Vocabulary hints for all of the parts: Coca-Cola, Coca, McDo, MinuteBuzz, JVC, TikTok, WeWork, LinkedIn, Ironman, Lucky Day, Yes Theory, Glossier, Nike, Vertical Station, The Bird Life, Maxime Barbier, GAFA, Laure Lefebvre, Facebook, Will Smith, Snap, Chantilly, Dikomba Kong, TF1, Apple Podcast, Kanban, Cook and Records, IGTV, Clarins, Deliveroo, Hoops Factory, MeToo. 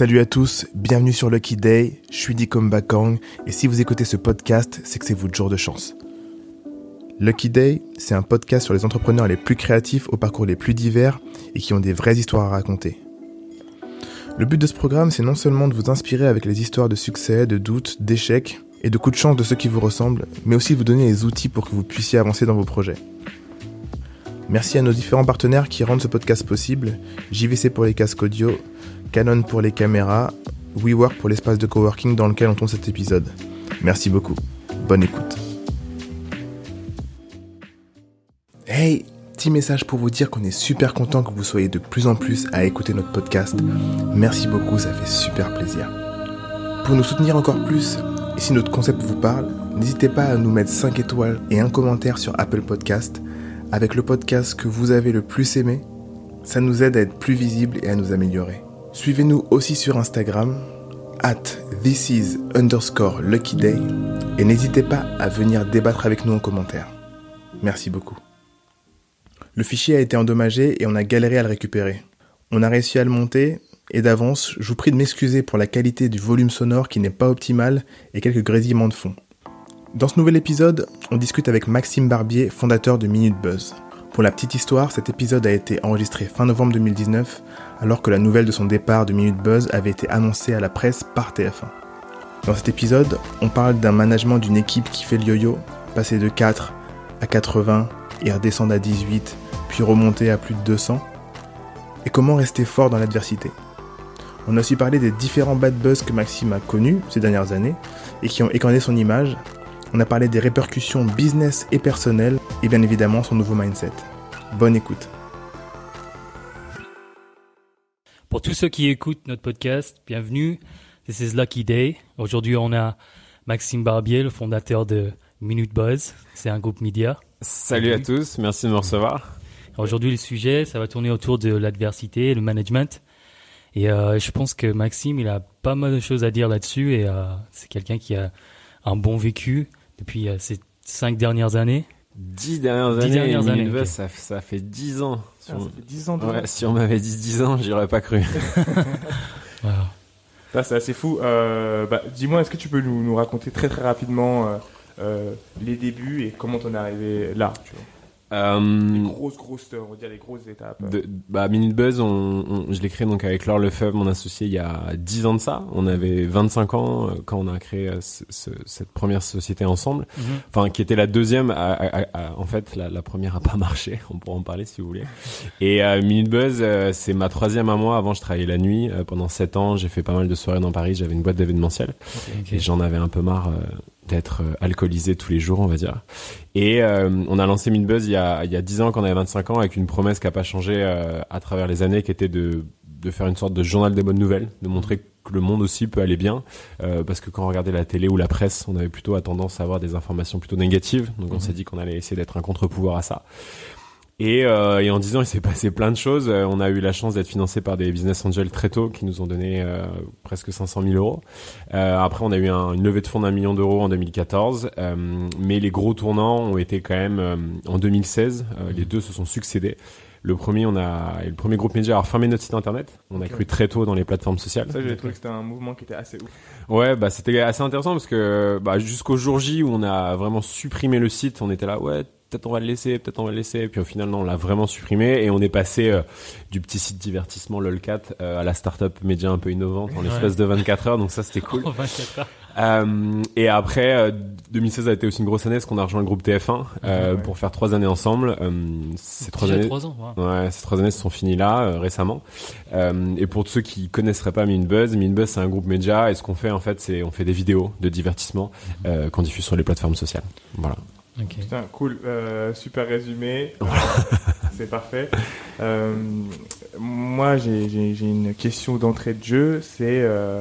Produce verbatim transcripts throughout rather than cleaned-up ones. Salut à tous, bienvenue sur Lucky Day, je suis Dikomba Kong et si vous écoutez ce podcast, c'est que c'est votre jour de chance. Lucky Day, c'est un podcast sur les entrepreneurs les plus créatifs aux parcours les plus divers et qui ont des vraies histoires à raconter. Le but de ce programme, c'est non seulement de vous inspirer avec les histoires de succès, de doutes, d'échecs et de coups de chance de ceux qui vous ressemblent, mais aussi vous donner les outils pour que vous puissiez avancer dans vos projets. Merci à nos différents partenaires qui rendent ce podcast possible, J V C pour les casques audio, Canon pour les caméras, WeWork pour l'espace de coworking dans lequel on tourne cet épisode. Merci beaucoup. Bonne écoute. Hey, petit message pour vous dire qu'on est super content que vous soyez de plus en plus à écouter notre podcast. Merci beaucoup, ça fait super plaisir. Pour nous soutenir encore plus, et si notre concept vous parle, n'hésitez pas à nous mettre cinq étoiles et un commentaire sur Apple Podcast avec le podcast que vous avez le plus aimé. Ça nous aide à être plus visibles et à nous améliorer. Suivez-nous aussi sur Instagram, at this is underscore lucky day, et n'hésitez pas à venir débattre avec nous en commentaire. Merci beaucoup. Le fichier a été endommagé et on a galéré à le récupérer. On a réussi à le monter, et d'avance, je vous prie de m'excuser pour la qualité du volume sonore qui n'est pas optimale et quelques grésillements de fond. Dans ce nouvel épisode, on discute avec Maxime Barbier, fondateur de MinuteBuzz. Pour la petite histoire, cet épisode a été enregistré fin novembre deux mille dix-neuf, alors que la nouvelle de son départ de MinuteBuzz avait été annoncée à la presse par T F un. Dans cet épisode, on parle d'un management d'une équipe qui fait le yo-yo, passer de quatre à quatre-vingts et redescendre à dix-huit, puis remonter à plus de deux cents, et comment rester fort dans l'adversité. On a aussi parlé des différents bad buzz que Maxime a connus ces dernières années et qui ont écorné son image. On a parlé des répercussions business et personnelles et bien évidemment son nouveau mindset. Bonne écoute. Pour tous ceux qui écoutent notre podcast, bienvenue. This is Lucky Day. Aujourd'hui, on a Maxime Barbier, le fondateur de MinuteBuzz. C'est un groupe média. Salut, Salut à tous, merci de me recevoir. Aujourd'hui, le sujet, ça va tourner autour de l'adversité et le management. Et euh, je pense que Maxime, il a pas mal de choses à dire là-dessus et euh, c'est quelqu'un qui a un bon vécu depuis euh, ces cinq dernières années. Dix dernières dix années, dernières années okay. ça, ça fait dix ans. Si, ah, on... Ça fait dix ans de ouais, si on m'avait dit dix ans, j'y aurais pas cru. Wow. Ça, c'est assez fou. Euh, bah, dis-moi, est-ce que tu peux nous, nous raconter très très rapidement euh, euh, les débuts et comment t'en es arrivé là, tu vois? Um, les grosses, grosses, on va dire les grosses étapes. De, bah, MinuteBuzz, on, on, je l'ai créé donc avec Laure Lefebvre, mon associé, il y a dix ans de ça. On avait vingt-cinq ans euh, quand on a créé euh, ce, ce, cette première société ensemble. Mm-hmm. Enfin, qui était la deuxième, à, à, à, en fait, la, la première a pas marché. On pourra en parler si vous voulez. Et euh, MinuteBuzz, euh, c'est ma troisième à moi. Avant, je travaillais la nuit. Euh, pendant sept ans, j'ai fait pas mal de soirées dans Paris. J'avais une boîte d'événementiel. Okay, okay. Et j'en avais un peu marre... Euh, d'être alcoolisé tous les jours, on va dire. Et euh, on a lancé MinuteBuzz il y a il y a dix ans quand on avait vingt-cinq ans avec une promesse qui a pas changé euh, à travers les années, qui était de de faire une sorte de journal des bonnes nouvelles, de montrer que le monde aussi peut aller bien, euh, parce que quand on regardait la télé ou la presse, on avait plutôt tendance à avoir des informations plutôt négatives. Donc on mmh. s'est dit qu'on allait essayer d'être un contre-pouvoir à ça. Et, euh, et en dix ans, il s'est passé plein de choses. Euh, on a eu la chance d'être financé par des business angels très tôt qui nous ont donné euh, presque cinq cent mille euros. Euh, après, on a eu un, une levée de fonds d'un million d'euros en deux mille quatorze. Euh, mais les gros tournants ont été quand même euh, en deux mille seize. Euh, les deux se sont succédés. Le premier, on a, le premier groupe média a fermé notre site internet. On okay. a cru très tôt dans les plateformes sociales. Ça, j'ai trouvé que c'était un mouvement qui était assez ouf. Ouais, bah, c'était assez intéressant parce que, bah, jusqu'au jour J où on a vraiment supprimé le site, on était là, ouais, peut-être on va le laisser, peut-être on va le laisser. Et puis au final, non, on l'a vraiment supprimé et on est passé euh, du petit site divertissement lolcat euh, à la start-up média un peu innovante en l'espace ouais. de vingt-quatre heures. Donc ça, c'était cool. vingt-quatre heures. Euh, et après, euh, deux mille seize a été aussi une grosse année parce qu'on a rejoint le groupe T F un euh, ouais, ouais. pour faire trois années ensemble. Euh, ces trois années, trois ans, wow. ouais, ces trois années se sont finies là euh, récemment. Euh, et pour ceux qui connaisseraient pas MinuteBuzz, MinuteBuzz c'est un groupe média. Et ce qu'on fait en fait, c'est on fait des vidéos de divertissement euh, qu'on diffuse sur les plateformes sociales. Voilà. Okay. Putain, cool, euh, super résumé, euh, c'est parfait. Euh, moi, j'ai, j'ai, j'ai une question d'entrée de jeu, c'est... Euh,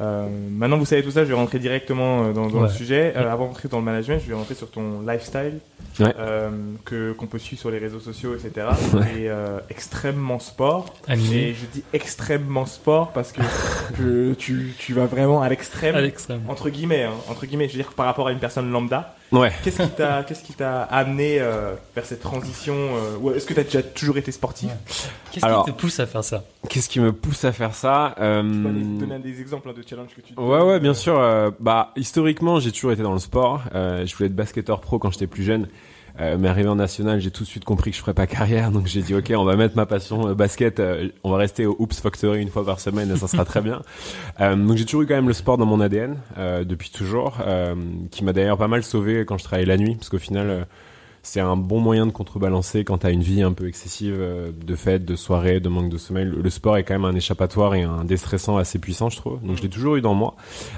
euh, maintenant, vous savez tout ça, je vais rentrer directement dans, dans ouais. le sujet. Euh, avant d'entrer dans le management, je vais rentrer sur ton lifestyle, ouais. euh, que, qu'on peut suivre sur les réseaux sociaux, et cetera. Ouais. Et euh, extrêmement sport. Animé. Et je dis extrêmement sport parce que je, tu, tu vas vraiment à l'extrême, à l'extrême. Entre guillemets, hein, entre guillemets, je veux dire par rapport à une personne lambda. Ouais. Qu'est-ce qui t'a, qu'est-ce qui t'a amené euh, vers cette transition euh, ou est-ce que t'as déjà toujours été sportif? Ouais. Qu'est-ce Alors, qui te pousse à faire ça? Qu'est-ce qui me pousse à faire ça? euh... Tu peux nous donner des exemples hein, de challenges que tu te Ouais, ouais, bien sûr. Euh, bah, historiquement, j'ai toujours été dans le sport. Euh, je voulais être basketteur pro quand j'étais plus jeune. Euh, mais arrivé en national, j'ai tout de suite compris que je ferais pas carrière, donc j'ai dit ok, on va mettre ma passion euh, basket, euh, on va rester au Hoops Factory une fois par semaine, et ça sera très bien. Euh, donc j'ai toujours eu quand même le sport dans mon A D N euh, depuis toujours, euh, qui m'a d'ailleurs pas mal sauvé quand je travaillais la nuit, parce qu'au final euh, c'est un bon moyen de contrebalancer quand t'as une vie un peu excessive euh, de fêtes, de soirées, de manque de sommeil. Le, le sport est quand même un échappatoire et un déstressant assez puissant, je trouve. Donc je l'ai toujours eu dans moi,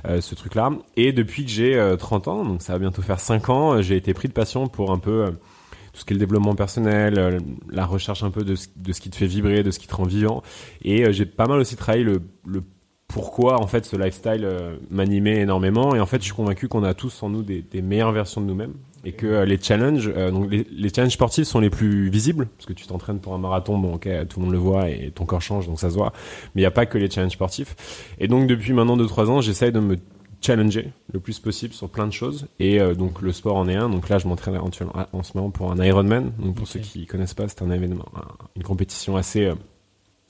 euh, ce truc-là. Et depuis que j'ai euh, trente ans, donc ça va bientôt faire cinq ans, euh, j'ai été pris de passion pour un peu euh, tout ce qui est le développement personnel, euh, la recherche un peu de ce, de ce qui te fait vibrer, de ce qui te rend vivant. Et euh, j'ai pas mal aussi travaillé le, le pourquoi en fait ce lifestyle euh, m'animait énormément. Et en fait, je suis convaincu qu'on a tous en nous des, des meilleures versions de nous-mêmes. Et que euh, les challenges, euh, donc les, les challenges sportifs sont les plus visibles, parce que tu t'entraînes pour un marathon, bon ok, tout le monde le voit et ton corps change, donc ça se voit. Mais il n'y a pas que les challenges sportifs. Et donc depuis maintenant deux trois ans, j'essaye de me challenger le plus possible sur plein de choses. Et euh, donc le sport en est un. Donc là, je m'entraîne en, en ce moment pour un Ironman. Donc pour okay. ceux qui connaissent pas, c'est un événement, une compétition assez... Euh,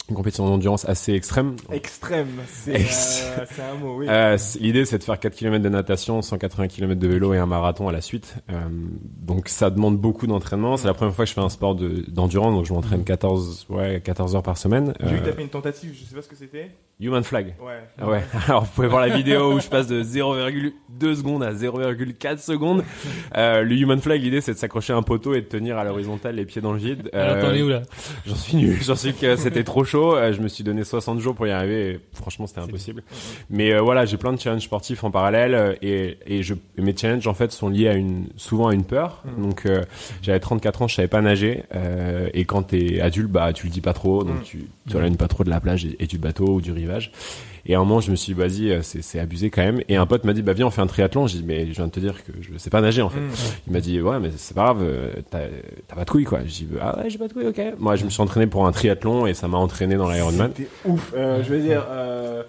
une compétition d'endurance assez extrême. Extrême, c'est, Ex- euh, c'est un mot, oui. Euh, c'est, l'idée, c'est de faire quatre kilomètres de natation, cent quatre-vingts kilomètres de vélo et un marathon à la suite. Euh, donc, ça demande beaucoup d'entraînement. C'est la première fois que je fais un sport de, d'endurance, donc je m'entraîne quatorze, ouais, quatorze heures par semaine. J'ai vu euh, que t'as fait une tentative, je sais pas ce que c'était. Human Flag. Ouais. Ah ouais. Alors, vous pouvez voir la vidéo où je passe de zéro virgule deux secondes à zéro virgule quatre secondes. Euh, le Human Flag, l'idée, c'est de s'accrocher à un poteau et de tenir à l'horizontale les pieds dans le vide. Euh, Alors, t'en es où, là? J'en suis nul. J'en suis que c'était trop chaud. Je me suis donné soixante jours pour y arriver et franchement c'était impossible. Mais euh, voilà, j'ai plein de challenges sportifs en parallèle et, et, je, et mes challenges en fait sont liés à une, souvent à une peur. Donc euh, j'avais trente-quatre ans, je savais pas nager euh, et quand t'es adulte, bah, tu le dis pas trop, donc tu t'éloignes pas trop de la plage et, et du bateau ou du rivage. Et à un moment je me suis dit vas-y, c'est, c'est abusé quand même. Et un pote m'a dit bah viens on fait un triathlon. J'ai dit mais je viens de te dire que je sais pas nager en fait. Mmh. Il m'a dit ouais mais c'est pas grave, t'as, t'as pas de couilles quoi. J'ai dit ah ouais j'ai pas de couilles ok. Moi je me suis entraîné pour un triathlon et ça m'a entraîné dans l'Ironman. C'était ouf. Euh, je veux dire euh,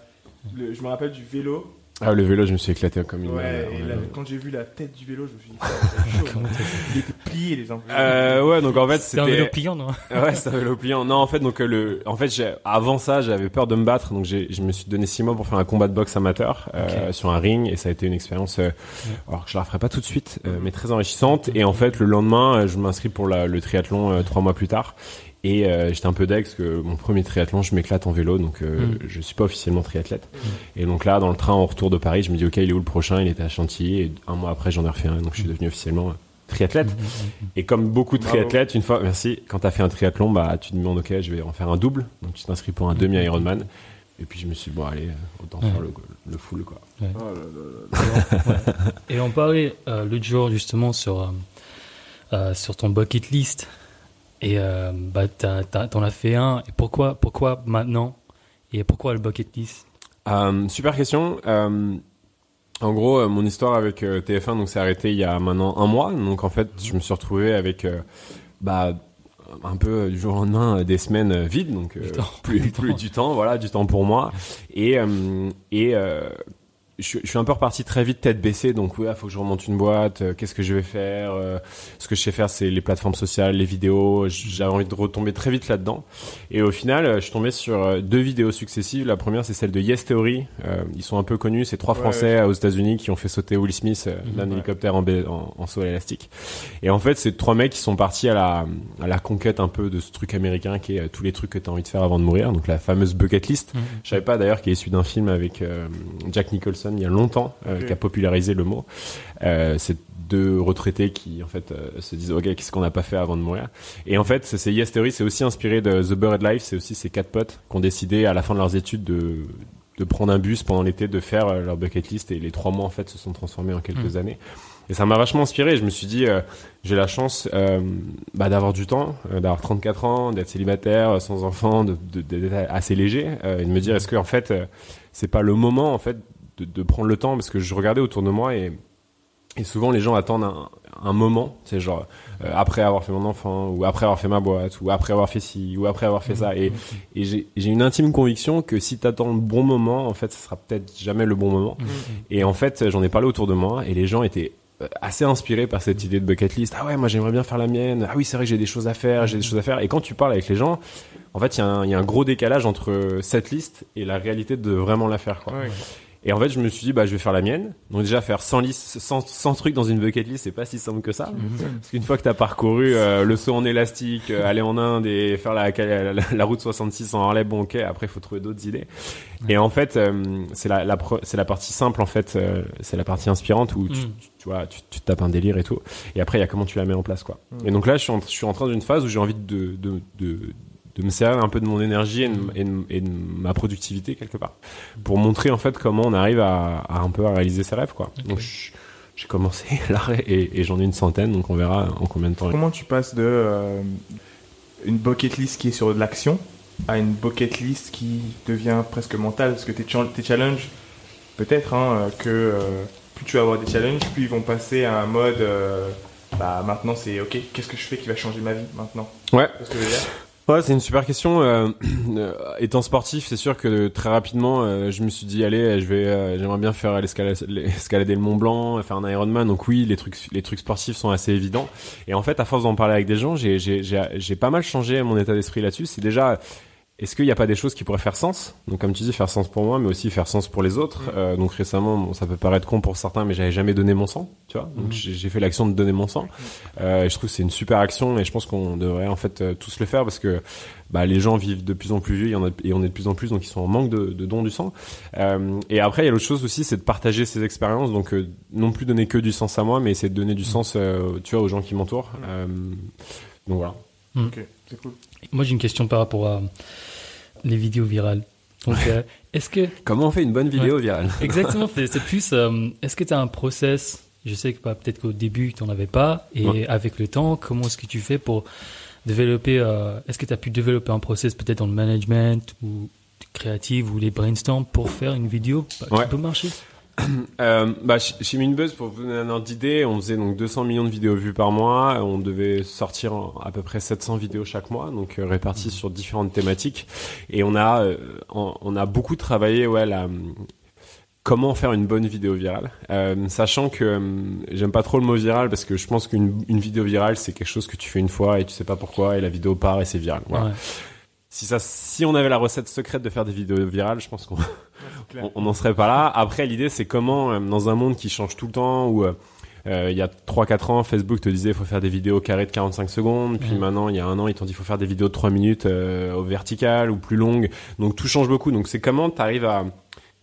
le, je me rappelle du vélo. Ah le vélo je me suis éclaté comme une. Ouais euh, et là, euh, quand j'ai vu la tête du vélo je me suis dit c'est chaud. Il était plié les enfants. Euh, ouais donc en fait c'était. C'était un vélo pliant non? Ouais c'est un vélo pliant non en fait donc le en fait j'ai... avant ça j'avais peur de me battre donc j'ai je me suis donné six mois pour faire un combat de boxe amateur euh, okay. sur un ring et ça a été une expérience euh... alors que je la referai pas tout de suite euh, mais très enrichissante et en fait le lendemain je m'inscris pour la... le triathlon euh, trois mois plus tard. Et euh, j'étais un peu deg parce que mon premier triathlon, je m'éclate en vélo, donc euh, mmh. je suis pas officiellement triathlète. Mmh. Et donc là, dans le train en retour de Paris, je me dis ok, il est où le prochain? Il était à Chantilly. Et un mois après, j'en ai refait un, donc je suis devenu officiellement triathlète. Mmh. Et comme beaucoup de triathlètes, Bravo. une fois, merci. Quand t'as fait un triathlon, bah tu te demandes ok, je vais en faire un double. Donc tu t'inscris pour un demi Ironman. Et puis je me suis dit, bon allez, autant ouais. faire le, le full quoi. Ouais. Oh là là là là. Ouais. Et on parlait euh, l'autre jour justement sur euh, euh, sur ton bucket list. Et euh, bah t'as, t'as, t'en as fait un. Et pourquoi, pourquoi maintenant? Et pourquoi le bucket list? euh, Super question. Euh, en gros, euh, mon histoire avec euh, T F un, donc c'est arrêté il y a maintenant un mois. Donc en fait, je me suis retrouvé avec euh, bah un peu du jour au lendemain euh, des semaines euh, vides, donc euh, plus, plus, plus du temps, voilà, du temps pour moi. Et euh, et euh, Je, je suis un peu reparti très vite tête baissée, donc ouais, faut que je remonte une boîte, euh, qu'est-ce que je vais faire, euh, ce que je sais faire c'est les plateformes sociales, les vidéos, j'avais envie de retomber très vite là-dedans. Et au final, euh, je suis tombé sur deux vidéos successives. La première c'est celle de Yes Theory, euh, ils sont un peu connus, c'est trois ouais, Français ouais. aux États-Unis qui ont fait sauter Will Smith euh, d'un ouais. hélicoptère en, ba- en, en saut à l'élastique. Et en fait, c'est trois mecs qui sont partis à la, à la conquête un peu de ce truc américain qui est euh, tous les trucs que t'as envie de faire avant de mourir, donc la fameuse bucket list. Mm-hmm. Je savais pas d'ailleurs qui est issu d'un film avec euh, Jack Nicholson. Il y a longtemps euh, okay. qui a popularisé le mot. Euh, c'est deux retraités qui en fait euh, se disent ok qu'est-ce qu'on n'a pas fait avant de mourir. Et en fait c'est Yes Theory, c'est aussi inspiré de The Bird Life. C'est aussi ces quatre potes qui ont décidé à la fin de leurs études de de prendre un bus pendant l'été, de faire euh, leur bucket list, et les trois mois en fait se sont transformés en quelques mmh. années. Et ça m'a vachement inspiré. Je me suis dit euh, j'ai la chance euh, bah, d'avoir du temps, euh, d'avoir trente-quatre ans, d'être célibataire, sans enfant, de, de, d'être assez léger euh, et de me dire est-ce que en fait euh, c'est pas le moment en fait De, de prendre le temps, parce que je regardais autour de moi et, et souvent les gens attendent un, un moment, c'est genre euh, après avoir fait mon enfant, ou après avoir fait ma boîte, ou après avoir fait ci, ou après avoir fait ça, et, et j'ai, j'ai une intime conviction que si t'attends le bon moment, en fait ce sera peut-être jamais le bon moment. Et en fait j'en ai parlé autour de moi et les gens étaient assez inspiré par cette idée de bucket list. Ah ouais, moi j'aimerais bien faire la mienne. Ah oui, c'est vrai que j'ai des choses à faire, j'ai des choses à faire. Et quand tu parles avec les gens, en fait, il y, y a un gros décalage entre cette liste et la réalité de vraiment la faire, quoi. Ouais, ouais. Et en fait, je me suis dit, bah, je vais faire la mienne. Donc déjà, faire cent, liste, cent, cent trucs dans une bucket list, c'est pas si simple que ça. Mmh. Parce qu'une fois que t'as parcouru euh, le saut en élastique, euh, aller en Inde et faire la, la, la, la route soixante-six en Harley, bon, ok, après, il faut trouver d'autres idées. Mmh. Et en fait, euh, c'est, la, la, c'est la partie simple, en fait. Euh, c'est la partie inspirante où tu, mmh. tu, tu vois, tu, tu te tapes un délire et tout. Et après, il y a comment tu la mets en place, quoi. Mmh. Et donc là, je suis en, je suis en train d'une phase où j'ai envie de... de, de de me servir un peu de mon énergie et de, et, de, et de ma productivité quelque part pour montrer en fait comment on arrive à, à un peu à réaliser ses rêves, quoi. Okay. Donc je, j'ai commencé là et, et j'en ai une centaine, donc on verra en combien de temps. Comment tu passes de euh, une bucket list qui est sur de l'action à une bucket list qui devient presque mentale, parce que tes, tes challenges peut-être hein, que euh, plus tu vas avoir des challenges, plus ils vont passer à un mode euh, bah maintenant c'est ok, qu'est-ce que je fais qui va changer ma vie maintenant. Ouais. C'est ce que je veux dire. Ouais, c'est une super question. Euh, euh, étant sportif, c'est sûr que très rapidement, euh, je me suis dit allez, je vais, euh, j'aimerais bien faire l'escalade, escalader le Mont Blanc, faire un Ironman. Donc oui, les trucs, les trucs sportifs sont assez évidents. Et en fait, à force d'en parler avec des gens, j'ai, j'ai, j'ai, j'ai pas mal changé mon état d'esprit là-dessus. C'est déjà, est-ce qu'il n'y a pas des choses qui pourraient faire sens ? Donc comme tu dis, faire sens pour moi, mais aussi faire sens pour les autres. Mmh. Euh, donc récemment, bon, ça peut paraître con pour certains, mais j'avais jamais donné mon sang, tu vois. Donc mmh. j'ai, j'ai fait l'action de donner mon sang. Euh, et je trouve que c'est une super action, et je pense qu'on devrait en fait euh, tous le faire, parce que bah, les gens vivent de plus en plus vieux, et on, a, et on est de plus en plus, donc ils sont en manque de, de dons du sang. Euh, et après, il y a l'autre chose aussi, c'est de partager ces expériences. Donc euh, non plus donner que du sens à moi, mais essayer de donner du sens, euh, tu vois, aux gens qui m'entourent. Mmh. Euh, donc voilà. Mmh. Ok, c'est cool. Moi, j'ai une question par rapport à les vidéos virales. Donc, euh, est-ce que... Comment on fait une bonne vidéo ouais. virale ? Exactement, c'est plus... Euh, est-ce que tu as un process ? Je sais que bah, peut-être qu'au début, tu n'en avais pas. Et ouais. avec le temps, comment est-ce que tu fais pour développer... Euh, est-ce que tu as pu développer un process peut-être dans le management ou créative ou les brainstorms pour faire une vidéo bah, ouais. qui peut marcher ? Euh, bah, chez MinuteBuzz, pour vous donner un ordre d'idée, on faisait donc deux cents millions de vidéos vues par mois. On devait sortir à peu près sept cents vidéos chaque mois, donc euh, réparties mmh. sur différentes thématiques. Et on a, euh, on, on a beaucoup travaillé, ouais, la, comment faire une bonne vidéo virale. Euh, sachant que euh, j'aime pas trop le mot viral, parce que je pense qu'une une vidéo virale, c'est quelque chose que tu fais une fois et tu sais pas pourquoi, et la vidéo part et c'est viral. Voilà. Ouais. Si ça, si on avait la recette secrète de faire des vidéos virales, je pense qu'on on n'en serait pas là. Après, l'idée, c'est comment, dans un monde qui change tout le temps, où euh, il y a trois quatre ans, Facebook te disait il faut faire des vidéos carrées de quarante-cinq secondes, puis mmh. maintenant, il y a un an, ils t'ont dit il faut faire des vidéos de trois minutes euh, au vertical ou plus longues. Donc, tout change beaucoup. Donc, c'est comment tu arrives à,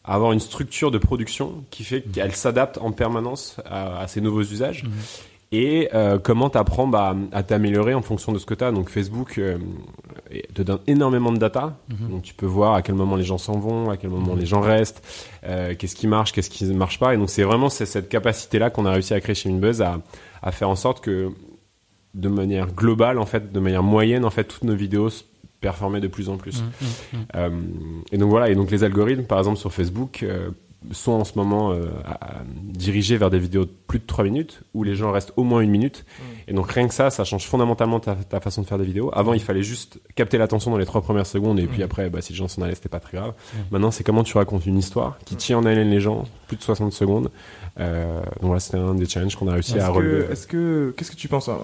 à avoir une structure de production qui fait qu'elle s'adapte en permanence à, à ces nouveaux usages. Mmh. Et euh, comment t'apprends bah, à t'améliorer en fonction de ce que t'as. Donc Facebook euh, te donne énormément de data, mm-hmm. donc tu peux voir à quel moment les gens s'en vont, à quel moment mm-hmm. les gens restent, euh, qu'est-ce qui marche, qu'est-ce qui ne marche pas. Et donc c'est vraiment c'est cette capacité-là qu'on a réussi à créer chez MinuteBuzz, à, à faire en sorte que de manière globale, en fait, de manière moyenne, en fait, toutes nos vidéos performaient de plus en plus. Mm-hmm. Euh, et donc voilà. Et donc les algorithmes, par exemple sur Facebook. Euh, sont en ce moment euh, à, à, dirigés vers des vidéos de plus de trois minutes où les gens restent au moins une minute. Mmh. Et donc rien que ça, ça change fondamentalement ta, ta façon de faire des vidéos. Avant, il fallait juste capter l'attention dans les trois premières secondes et mmh. puis après, bah, si les gens s'en allaient, c'était pas très grave. Mmh. Maintenant, c'est comment tu racontes une histoire qui tient en haleine les gens, plus de soixante secondes. Euh, donc voilà, c'était un des challenges qu'on a réussi est-ce à relever. Que, est-ce que, qu'est-ce que tu penses hein ?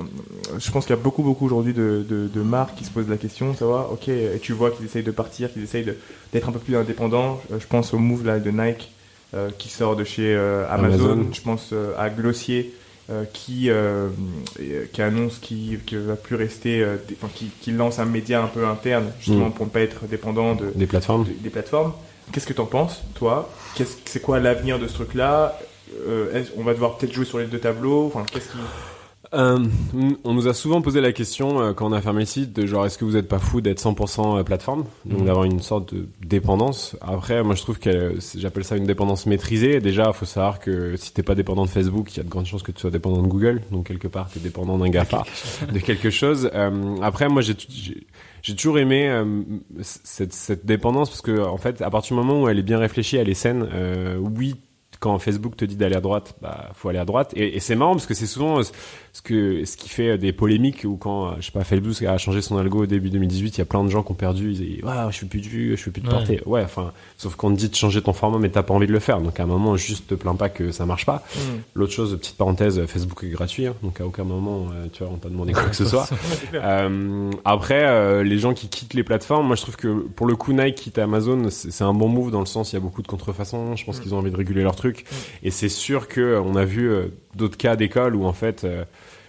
Je pense qu'il y a beaucoup, beaucoup aujourd'hui de, de, de marques qui se posent la question, ça va, ok, et tu vois qu'ils essayent de partir, qu'ils essayent de, d'être un peu plus indépendants. Je pense au move là, de Nike, Euh, qui sort de chez euh, Amazon. Amazon, je pense euh, à Glossier euh, qui, euh, qui annonce qu'il ne va plus rester, euh, des, enfin, qui, qui lance un média un peu interne justement mmh. pour ne pas être dépendant de, des, plateformes. De, des plateformes. Qu'est-ce que tu en penses, toi ? Qu'est-ce, c'est quoi l'avenir de ce truc-là ? euh, On va devoir peut-être jouer sur les deux tableaux. Enfin, qu'est-ce qui... Euh, on nous a souvent posé la question euh, quand on a fermé le site de genre est-ce que vous êtes pas fou d'être cent pour cent plateforme, donc mmh. d'avoir une sorte de dépendance. Après moi je trouve que j'appelle ça une dépendance maîtrisée. Déjà faut savoir que si t'es pas dépendant de Facebook, il y a de grandes chances que tu sois dépendant de Google, donc quelque part t'es dépendant d'un GAFA de quelque chose. Euh, après moi j'ai, j'ai, j'ai toujours aimé euh, cette, cette dépendance parce que en fait à partir du moment où elle est bien réfléchie, elle est saine. Euh, oui quand Facebook te dit d'aller à droite, bah faut aller à droite. Et, et c'est marrant parce que c'est souvent ce que ce qui fait des polémiques, ou quand je sais pas, Facebook a changé son algo au début deux mille dix-huit, il y a plein de gens qui ont perdu, ils disent waouh, je fais plus de vues, je fais plus de portée. Ouais, enfin, ouais, sauf qu'on te dit de changer ton format mais t'as pas envie de le faire. Donc à un moment, juste te plains pas que ça marche pas. Mm. L'autre chose, petite parenthèse, Facebook est gratuit, hein, donc à aucun moment tu vois on t'a demandé quoi que ce soit. Euh, après euh, les gens qui quittent les plateformes, moi je trouve que pour le coup Nike quitte Amazon, c'est, c'est un bon move dans le sens il y a beaucoup de contrefaçons, je pense mm. qu'ils ont envie de réguler leur truc. Et c'est sûr qu'on a vu euh, d'autres cas d'école où en fait euh,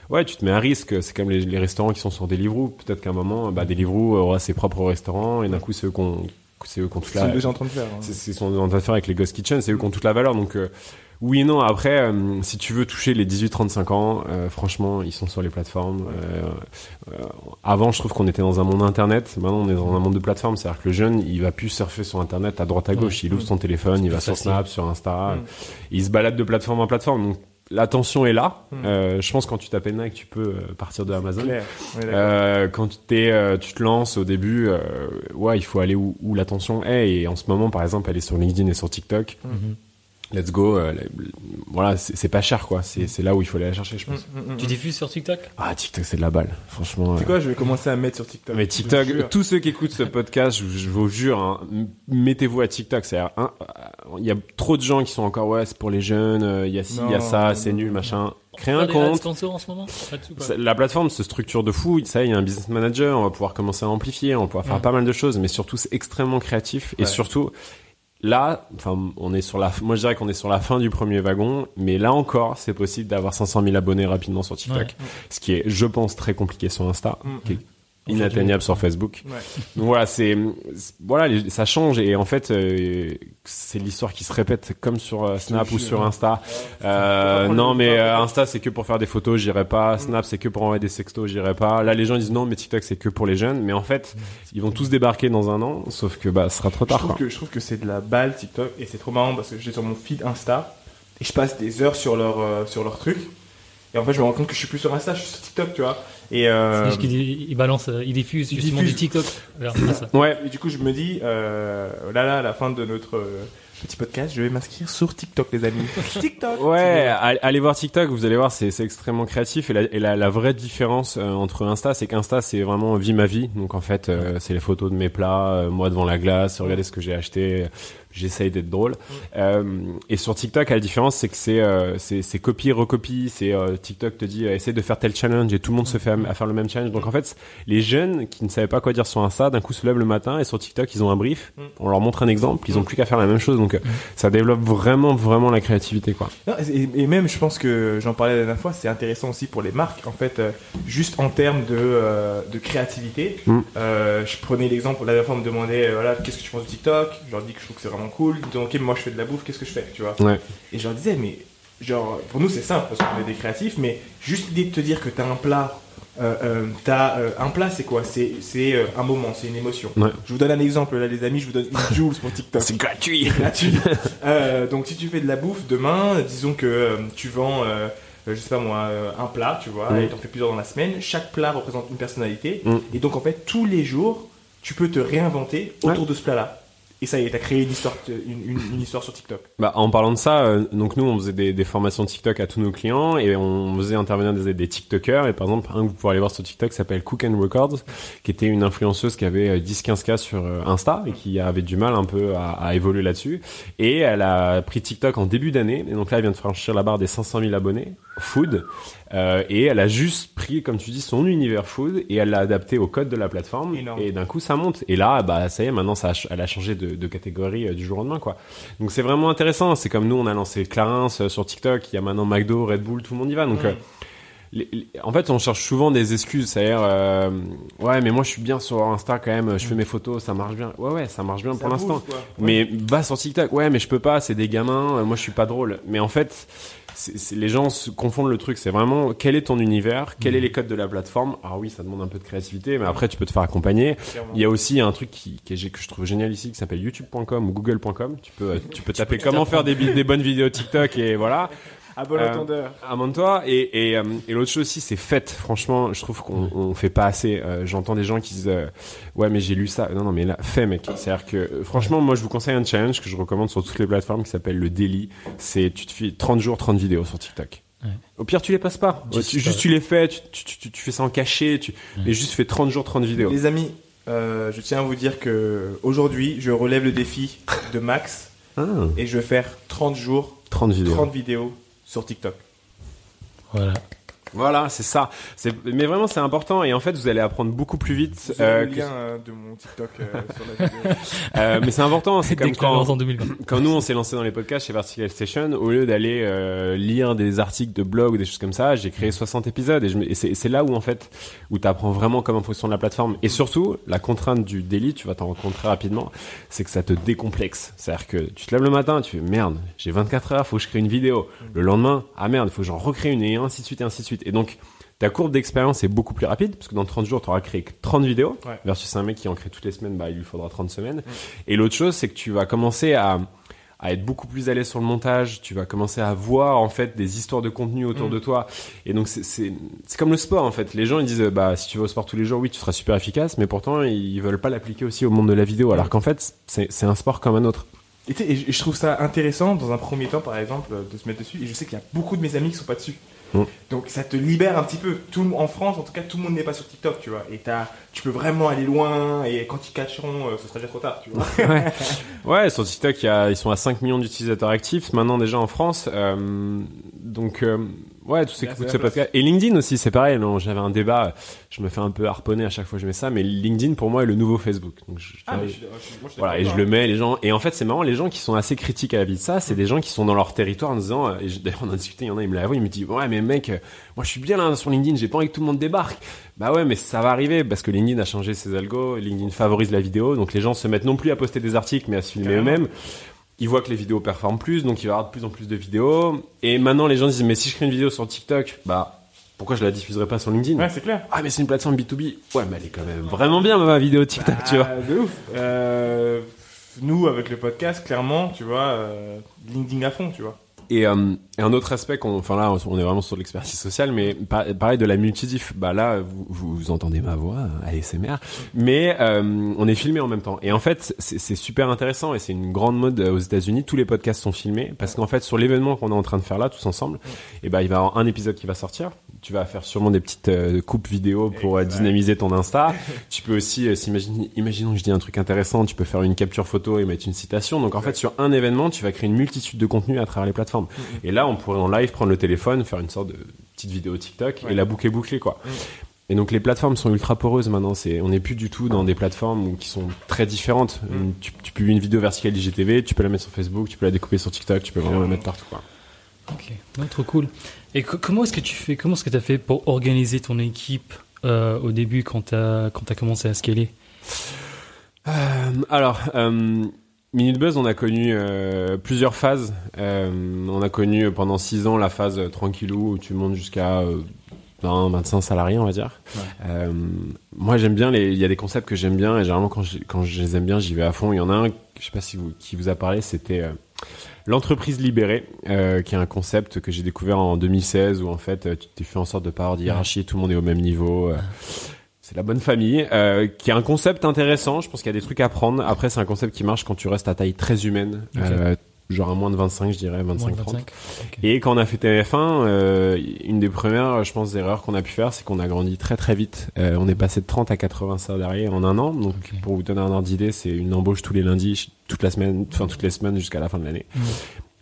ouais, tu te mets à risque. C'est comme les, les restaurants qui sont sur Deliveroo. Peut-être qu'à un moment bah, Deliveroo aura ses propres restaurants et d'un coup c'est eux qu'on c'est eux qu'on toute la, déjà en train de faire, hein. c'est, c'est sont en train de faire avec les Ghost Kitchen, c'est eux qui ont toute la valeur. Donc euh, oui et non. Après euh, si tu veux toucher les dix-huit trente-cinq ans, euh, franchement ils sont sur les plateformes. euh, euh, avant je trouve qu'on était dans un monde internet, maintenant on est dans un monde de plateformes, c'est-à-dire que le jeune il va plus surfer sur internet à droite à gauche, ouais. il ouvre son téléphone, c'est il va sur facile. Snap, sur Insta, mm. il se balade de plateforme en plateforme. Donc l'attention est là. Mmh. Euh, je pense quand tu t'appelles Nike, tu peux partir de Amazon. Clair. Oui, euh, quand t'es, euh, tu te lances au début, euh, ouais, il faut aller où, où l'attention est. Et en ce moment, par exemple, elle est sur LinkedIn et sur TikTok. Mmh. Let's go. Euh, voilà, c'est, c'est pas cher, quoi. C'est, c'est là où il faut aller la chercher, je pense. Mmh, mmh, mmh. Tu diffuses sur TikTok ? Ah, TikTok, c'est de la balle. Franchement. C'est euh... quoi ? Je vais commencer à mettre sur TikTok. Mais TikTok, tous ceux qui écoutent ce podcast, je, je vous jure, hein, mettez-vous à TikTok. C'est-à-dire, hein, il y a trop de gens qui sont encore ouais c'est pour les jeunes, euh, il y a ci, il y a ça, non, c'est nul, machin. Créer un compte. En ce moment, ça, la plateforme se structure de fou. Ça, il y a un business manager. On va pouvoir commencer à amplifier. On va pouvoir faire mmh. pas mal de choses, mais surtout c'est extrêmement créatif. Ouais. Et surtout là, enfin, on est sur la. Moi, je dirais qu'on est sur la fin du premier wagon, mais là encore, c'est possible d'avoir cinq cent mille abonnés rapidement sur TikTok, ouais. ce qui est, je pense, très compliqué sur Insta. Mmh. Okay. Inatteignable sur Facebook. Ouais. Donc voilà, c'est, c'est voilà, les, ça change et en fait euh, c'est l'histoire qui se répète comme sur euh, Snap ou sur Insta. Euh, non mais euh, Insta c'est que pour faire des photos, j'irai pas. Snap c'est que pour envoyer des sextos, j'irai pas. Là les gens disent non mais TikTok c'est que pour les jeunes, mais en fait ils vont tous débarquer dans un an, sauf que bah ce sera trop tard. Je trouve quoi. que je trouve que c'est de la balle TikTok et c'est trop marrant parce que j'ai sur mon feed Insta et je passe des heures sur leur euh, sur leur truc. Et en fait, je me rends compte que je suis plus sur Insta, je suis sur TikTok, tu vois. Et euh... c'est juste qu'il il balance, il diffuse il justement diffuse. du TikTok. Ouais. Et du coup, je me dis, euh, là, là, à la fin de notre petit podcast, je vais m'inscrire sur TikTok, les amis. TikTok. Ouais, allez voir TikTok, vous allez voir, c'est, c'est extrêmement créatif. Et la, et la, la vraie différence euh, entre Insta, c'est qu'Insta, c'est vraiment vie ma vie. Donc en fait, euh, c'est les photos de mes plats, euh, moi devant la glace, regardez ce que j'ai acheté. J'essaye d'être drôle. Mmh. Euh, et sur TikTok, la différence, c'est que c'est, euh, c'est, c'est copie, recopie. C'est, euh, TikTok te dit, euh, essaye de faire tel challenge et tout le monde mmh. se fait à, à faire le même challenge. Donc, en fait, les jeunes qui ne savaient pas quoi dire sur Insta, d'un coup se lèvent le matin et sur TikTok, ils ont un brief. Mmh. On leur montre un exemple. Ils n'ont mmh. plus qu'à faire la même chose. Donc, mmh. ça développe vraiment, vraiment la créativité, quoi. Non, et, et même, je pense que j'en parlais la dernière fois, c'est intéressant aussi pour les marques. En fait, euh, juste en termes de, euh, de créativité, mmh. euh, je prenais l'exemple, la dernière fois, on me demandait, euh, voilà, qu'est-ce que tu penses de TikTok? Je leur dis que je trouve que c'est vraiment cool, donc ok, moi je fais de la bouffe, qu'est-ce que je fais, tu vois, ouais. Et je leur disais, mais genre pour nous c'est simple parce qu'on est des créatifs, mais juste l'idée de te dire que t'as un plat, euh, euh, t'as euh, un plat, c'est quoi, c'est, c'est euh, un moment, c'est une émotion, ouais. Je vous donne un exemple là les amis, je vous donne une Jules pour TikTok, c'est gratuit, c'est gratuit. euh, donc si tu fais de la bouffe demain, disons que euh, tu vends euh, je sais pas moi, euh, un plat, tu vois, mm. et t'en fais plusieurs dans la semaine, chaque plat représente une personnalité, mm. et donc en fait tous les jours tu peux te réinventer autour ouais. de ce plat là. Et ça y est, t'as créé une histoire, une, une, une histoire sur TikTok. Bah, en parlant de ça, euh, donc nous, on faisait des, des formations TikTok à tous nos clients et on faisait intervenir des, des TikTokers. Et par exemple, un que vous pouvez aller voir sur TikTok s'appelle Cook and Records, qui était une influenceuse qui avait dix à quinze K sur Insta et qui avait du mal un peu à, à évoluer là-dessus. Et elle a pris TikTok en début d'année. Et donc là, elle vient de franchir la barre des cinq cent mille abonnés. Food. Euh, et elle a juste pris, comme tu dis, son univers food et elle l'a adapté au code de la plateforme. Énorme. Et d'un coup ça monte et là bah ça y est, maintenant ça a, elle a changé de, de catégorie euh, du jour au lendemain, quoi. Donc c'est vraiment intéressant, c'est comme nous on a lancé Clarins euh, sur TikTok, il y a maintenant McDo, Red Bull, tout le monde y va, donc mm. euh, les, les, en fait on cherche souvent des excuses, c'est-à-dire euh, ouais mais moi je suis bien sur Insta quand même, je fais mes photos, ça marche bien, ouais ouais ça marche bien ça pour bouge, l'instant ouais. mais bah sur TikTok, ouais mais je peux pas, c'est des gamins, euh, moi je suis pas drôle, mais en fait C'est, c'est, les gens se confondent le truc, c'est vraiment quel est ton univers, quels sont les codes de la plateforme. Alors oui, ça demande un peu de créativité, mais après tu peux te faire accompagner. Clairement. Il y a aussi un truc qui, qui, que je trouve génial ici, qui s'appelle youtube point com ou google point com. Tu peux, tu peux tu taper peux comment faire des, des bonnes vidéos TikTok et voilà. À bon entendeur. Euh, à Montois. Et, et, euh, et l'autre chose aussi, c'est fête. Franchement, je trouve qu'on ne fait pas assez. Euh, j'entends des gens qui disent euh, ouais, mais j'ai lu ça. Non, non, mais là, fais, mec. C'est-à-dire que, franchement, moi, je vous conseille un challenge que je recommande sur toutes les plateformes qui s'appelle le Daily. C'est tu te fais trente jours, trente vidéos sur TikTok. Ouais. Au pire, tu les passes pas. Tu, tu, juste, tu les fais. Tu, tu, tu, tu fais ça en cachet. Tu, ouais. Mais juste, fais trente jours, trente vidéos. Les amis, euh, je tiens à vous dire que aujourd'hui, je relève le défi de Max. Ah. Et je vais faire trente jours, trente vidéos. trente vidéos sur TikTok. Voilà. Voilà, c'est ça. C'est... Mais vraiment, c'est important. Et en fait, vous allez apprendre beaucoup plus vite. Vous euh, le lien que... de mon TikTok euh, sur la vidéo. euh, mais c'est important. C'est comme quand, quand nous, on s'est lancé dans les podcasts chez Vertical Station. Au lieu d'aller euh, lire des articles de blog ou des choses comme ça, j'ai créé soixante épisodes. Et, je me... et c'est, c'est là où, en fait, où tu apprends vraiment comment fonctionne la plateforme. Et surtout, la contrainte du daily, tu vas t'en rencontrer très rapidement, c'est que ça te décomplexe. C'est-à-dire que tu te lèves le matin, tu fais merde, j'ai vingt-quatre heures, faut que je crée une vidéo. Le lendemain, ah merde, faut que j'en recrée une et ainsi de suite et ainsi de suite. Et donc, ta courbe d'expérience est beaucoup plus rapide parce que dans trente jours, tu auras créé que trente vidéos ouais. versus un mec qui en crée toutes les semaines, bah, il lui faudra trente semaines. Ouais. Et l'autre chose, c'est que tu vas commencer à, à être beaucoup plus à l'aise sur le montage. Tu vas commencer à voir en fait, des histoires de contenu autour mmh. de toi. Et donc, c'est, c'est, c'est comme le sport. En fait. Les gens ils disent bah, si tu vas au sport tous les jours, oui, tu seras super efficace. Mais pourtant, ils ne veulent pas l'appliquer aussi au monde de la vidéo. Alors qu'en fait, c'est, c'est un sport comme un autre. Et, et je trouve ça intéressant dans un premier temps, par exemple, de se mettre dessus. Et je sais qu'il y a beaucoup de mes amis qui ne sont pas dessus. Donc ça te libère un petit peu. Tout, en France, en tout cas, tout le monde n'est pas sur TikTok, tu vois. Et t'as, tu peux vraiment aller loin. Et quand ils catcheront, euh, ce sera déjà trop tard, tu vois. ouais. ouais, sur TikTok, y a, ils sont à cinq millions d'utilisateurs actifs maintenant déjà en France. Euh, donc euh, ouais, tout ce qui écoute ce podcast. Et LinkedIn aussi, c'est pareil. Non, j'avais un débat. Je me fais un peu harponner à chaque fois que je mets ça, mais LinkedIn pour moi est le nouveau Facebook. Donc je, je, ah, je, je, moi, je voilà, et je le mets. Les gens. Et en fait, c'est marrant. Les gens qui sont assez critiques à la vie de ça, c'est des gens qui sont dans leur territoire en disant. Et je, d'ailleurs, on a discuté. Il y en a, il me l'a avoué. Il me dit ouais, mais mec, moi je suis bien là sur LinkedIn, j'ai pas envie que tout le monde débarque. Bah ouais, mais ça va arriver parce que LinkedIn a changé ses algos, LinkedIn favorise la vidéo, donc les gens se mettent non plus à poster des articles mais à se filmer Carrément. Eux-mêmes. Ils voient que les vidéos performent plus, donc il va y avoir de plus en plus de vidéos. Et maintenant les gens disent mais si je crée une vidéo sur TikTok, bah pourquoi je la diffuserais pas sur LinkedIn ? Ouais, c'est clair. Ah mais c'est une plateforme B deux B. Ouais, mais elle est quand même vraiment bien ma vidéo TikTok, bah, tu vois. De ouf. Euh, nous avec le podcast, clairement, tu vois, euh, LinkedIn à fond, tu vois. Et, euh, et un autre aspect, qu'on, enfin là, on est vraiment sur l'expertise sociale, mais par, pareil de la multidiff. Bah là, vous, vous, vous entendez ma voix, A S M R, mais euh, on est filmé en même temps. Et en fait, c'est, c'est super intéressant et c'est une grande mode aux États-Unis. Tous les podcasts sont filmés parce qu'en fait, sur l'événement qu'on est en train de faire là, tous ensemble, et ben bah, il va y avoir un épisode qui va sortir. Tu vas faire sûrement des petites euh, coupes vidéo pour euh, dynamiser ton Insta. Tu peux aussi, euh, s'imaginer, imaginons que je dis un truc intéressant, tu peux faire une capture photo et mettre une citation. Donc en fait, sur un événement, tu vas créer une multitude de contenus à travers les plateformes. Et là, on pourrait en live prendre le téléphone, faire une sorte de petite vidéo TikTok ouais. et la boucle est bouclée, quoi. Ouais. Et donc les plateformes sont ultra poreuses maintenant. C'est, on n'est plus du tout dans des plateformes où, qui sont très différentes. Mm. Tu, tu publies une vidéo verticale I G T V, tu peux la mettre sur Facebook, tu peux la découper sur TikTok, tu peux vraiment la mettre partout, quoi. Ok, ouais, trop cool. Et co- comment est-ce que tu fais, comment est-ce que t'as fait pour organiser ton équipe euh, au début quand t'as quand t'as commencé à scaler? euh, Alors. Euh, MinuteBuzz, on a connu euh, plusieurs phases. Euh, on a connu pendant six ans la phase euh, tranquillou où tu montes jusqu'à euh, vingt, vingt-cinq salariés, on va dire. Ouais. Euh, moi, j'aime bien les. Il y a des concepts que j'aime bien et généralement quand je, quand je les aime bien, j'y vais à fond. Il y en a un, je sais pas si vous qui vous a parlé, c'était euh, l'entreprise libérée, euh, qui est un concept que j'ai découvert en deux mille seize où en fait, tu t'es fait en sorte de pas avoir d'hiérarchie, tout le monde est au même niveau. Euh, ouais. C'est la bonne famille, euh, qui est un concept intéressant. Je pense qu'il y a des trucs à prendre. Après, c'est un concept qui marche quand tu restes à taille très humaine, okay. euh, genre à moins de vingt-cinq, je dirais, vingt-cinq trente. Okay. Et quand on a fait T F un, euh, une des premières, je pense, erreurs qu'on a pu faire, c'est qu'on a grandi très très vite. Euh, on est passé de trente à quatre-vingts salariés en un an. Donc, okay. pour vous donner un ordre d'idée, c'est une embauche tous les lundis, toute la semaine, enfin toutes les semaines jusqu'à la fin de l'année. Mmh.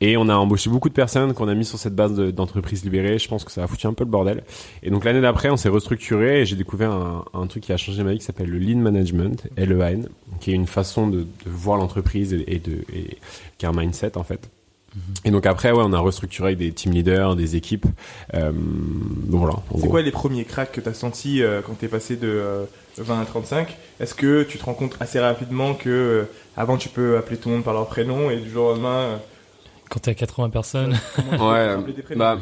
Et on a embauché beaucoup de personnes qu'on a mis sur cette base de, d'entreprises libérées. Je pense que ça a foutu un peu le bordel. Et donc, l'année d'après, on s'est restructuré et j'ai découvert un, un truc qui a changé ma vie qui s'appelle le Lean Management, L E A N, qui est une façon de, de voir l'entreprise et, et, de, et qui est un mindset, en fait. Mm-hmm. Et donc, après, ouais, on a restructuré avec des team leaders, des équipes. Euh, donc, voilà. C'est gros. Quoi les premiers cracks que tu as sentis euh, quand tu es passé de euh, vingt à trente-cinq? Est-ce que tu te rends compte assez rapidement que euh, avant tu peux appeler tout le monde par leur prénom et du jour au lendemain... Euh, Quand t'es à quatre-vingts personnes. Ouais, bah,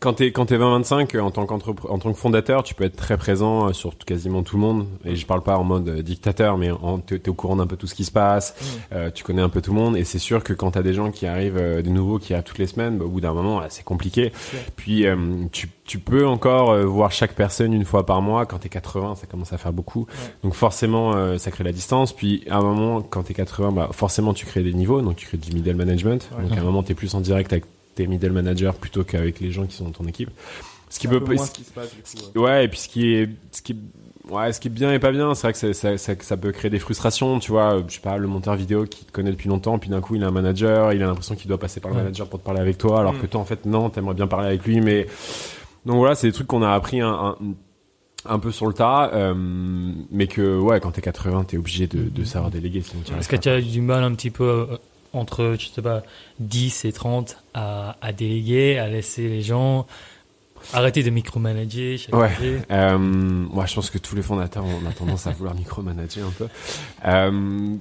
quand t'es, quand t'es vingt à vingt-cinq, en tant qu'entrepre, en tant que fondateur, tu peux être très présent sur quasiment tout le monde. Et je parle pas en mode dictateur, mais en, t'es, t'es au courant d'un peu tout ce qui se passe. Mmh. Euh, tu connais un peu tout le monde. Et c'est sûr que quand t'as des gens qui arrivent, euh, des nouveaux qui arrivent toutes les semaines, bah, au bout d'un moment, là, c'est compliqué. Ouais. Puis, euh, tu, tu peux encore euh, voir chaque personne une fois par mois. Quand t'es quatre-vingts, ça commence à faire beaucoup. Ouais. Donc, forcément, euh, ça crée la distance. Puis, à un moment, quand t'es quatre-vingts, bah, forcément, tu crées des niveaux. Donc, tu crées du middle management. Ouais. Donc, à un moment, t'es plus en direct avec tes middle managers plutôt qu'avec les gens qui sont dans ton équipe. Ce qui peut, peu ce qui se passe, ce coup, ouais. ouais, et puis ce qui est, ce qui, ouais, ce qui est bien et pas bien, c'est vrai que ça, ça, ça, ça peut créer des frustrations, tu vois. Je sais pas, le monteur vidéo qui te connaît depuis longtemps, puis d'un coup il a un manager, il a l'impression qu'il doit passer par le ouais. manager pour te parler avec toi, alors mmh. que toi en fait non, t'aimerais bien parler avec lui, mais donc voilà, c'est des trucs qu'on a appris un. un un peu sur le tas, euh, mais que ouais, quand t'es quatre-vingts, t'es obligé de, de savoir déléguer. Est-ce que tu as du mal un petit peu entre, je sais pas, dix et trente à, à déléguer, à laisser les gens, arrêter de micromanager? Ouais, euh, moi je pense que tous les fondateurs on a tendance à vouloir micromanager un peu. Euh,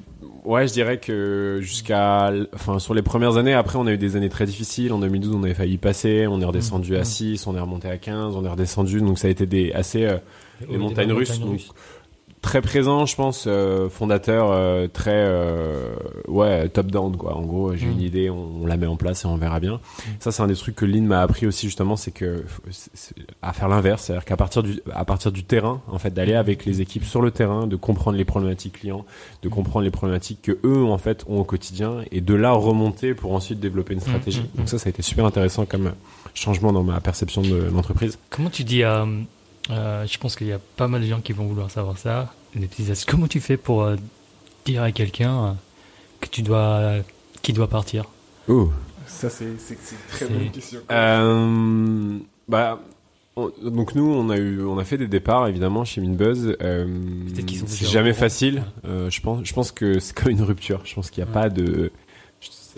ouais, je dirais que jusqu'à, enfin sur les premières années, après on a eu des années très difficiles. En deux mille douze, on avait failli passer, on est redescendu mmh. à six, on est remonté à quinze, on est redescendu, donc ça a été des assez euh, des, des montagnes des russes. Montagnes donc, russes. Très présent, je pense, euh, fondateur euh, très euh, ouais top down quoi. En gros, j'ai mmh. une idée, on, on la met en place et on verra bien. Mmh. Ça, c'est un des trucs que Lean m'a appris aussi justement, c'est que c'est, c'est, à faire l'inverse, c'est-à-dire qu'à partir du à partir du terrain, en fait, d'aller avec les équipes sur le terrain, de comprendre les problématiques clients, de comprendre les problématiques que eux en fait ont au quotidien, et de là remonter pour ensuite développer une stratégie. Mmh. Donc ça, ça a été super intéressant comme changement dans ma perception de l'entreprise. Comment tu dis euh... Euh, je pense qu'il y a pas mal de gens qui vont vouloir savoir ça. Comment tu fais pour euh, dire à quelqu'un euh, que tu dois, euh, qu'il doit partir? Ouh. Ça, c'est, c'est, c'est une très c'est... bonne question. Euh, bah, on, donc nous, on a eu, on a fait des départs évidemment chez MinuteBuzz. Euh, c'est jamais facile. Euh, je pense, je pense que c'est comme une rupture. Je pense qu'il n'y a ouais. pas de.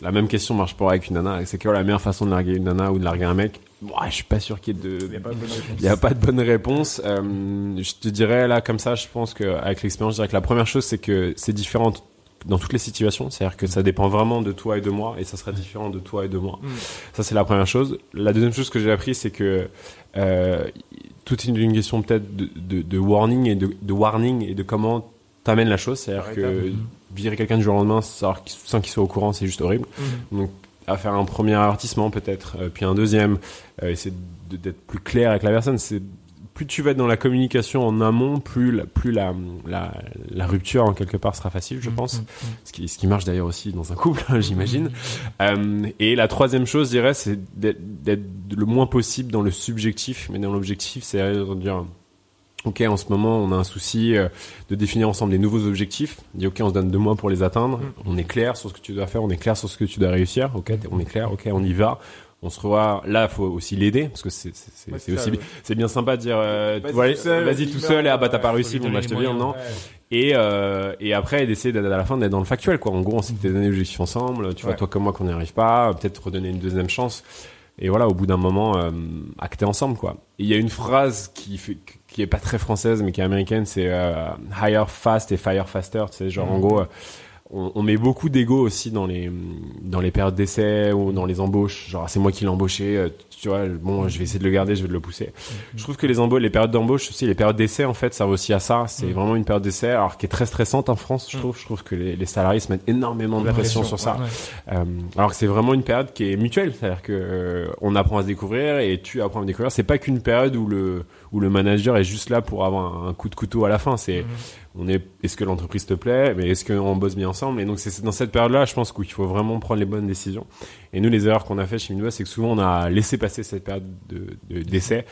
La même question marche pour avec une nana. C'est quoi la meilleure façon de larguer une nana ou de larguer un mec? Moi, je suis pas sûr qu'il y ait de. Il y a pas de bonne réponse. Il y a pas de bonne réponse. Euh, je te dirais là comme ça, je pense que avec l'expérience, je dirais que la première chose, c'est que c'est différent dans toutes les situations. C'est-à-dire que ça dépend vraiment de toi et de moi, et ça sera différent de toi et de moi. Mmh. Ça, c'est la première chose. La deuxième chose que j'ai appris, c'est que euh, toute une, une question peut-être de, de, de warning et de, de warning et de comment t'amènes la chose. C'est-à-dire Arrête que virer quelqu'un du jour au lendemain sans qu'il soit au courant, c'est juste horrible. Mmh. Donc à faire un premier avertissement peut-être, euh, puis un deuxième, euh, essayer de, de, d'être plus clair avec la personne. C'est, plus tu vas être dans la communication en amont, plus la, plus la, la, la rupture en quelque part sera facile, je mmh, pense. Mmh. Ce qui, ce qui marche d'ailleurs aussi dans un couple, j'imagine. Mmh. Euh, et la troisième chose, je dirais, c'est d'être, d'être le moins possible dans le subjectif, mais dans l'objectif, c'est de dire... Ok, en ce moment, on a un souci euh, de définir ensemble les nouveaux objectifs. On dit ok, on se donne deux mois pour les atteindre. Mmh. On est clair sur ce que tu dois faire, on est clair sur ce que tu dois réussir. Ok, on est clair. Ok, on y va. On se revoit. Là, faut aussi l'aider parce que c'est c'est c'est, ouais, c'est, c'est aussi ouais. c'est bien sympa de dire euh, vas-y, ouais, tout seul, vas-y tout seul et ah bah t'as pas réussi, bon bah je te viens non. Ouais. Et euh, et après d'essayer d'être à la fin d'être dans le factuel quoi. En gros, on s'est donné des objectifs ensemble. Tu ouais. vois, toi comme moi, qu'on n'y arrive pas. Peut-être redonner une deuxième chance. Et voilà, au bout d'un moment, euh, acter ensemble quoi. Il y a une phrase qui fait qui est pas très française mais qui est américaine, c'est euh, hire fast et fire faster, tu sais, genre mmh. en gros on, on met beaucoup d'ego aussi dans les dans les périodes d'essai ou dans les embauches, genre c'est moi qui l'ai embauché, tu vois, bon je vais essayer de le garder, je vais de le pousser. Mmh. Je trouve que les embauches, les périodes d'embauche aussi, les périodes d'essai en fait servent aussi à ça, c'est mmh. vraiment une période d'essai alors qui est très stressante en France, je trouve, je trouve que les, les salariés se mettent énormément de la pression, pression sur ça. Ouais, ouais. Euh, alors que c'est vraiment une période qui est mutuelle, c'est-à-dire que euh, on apprend à se découvrir et tu apprends à me découvrir, c'est pas qu'une période où le où le manager est juste là pour avoir un coup de couteau à la fin. C'est, mmh. on est, est-ce que l'entreprise te plaît, mais est-ce qu'on bosse bien ensemble? Et donc, c'est, c'est dans cette période-là, je pense qu'il faut vraiment prendre les bonnes décisions. Et nous, les erreurs qu'on a fait chez MinuteBuzz, c'est que souvent, on a laissé passer cette période de, de, d'essai.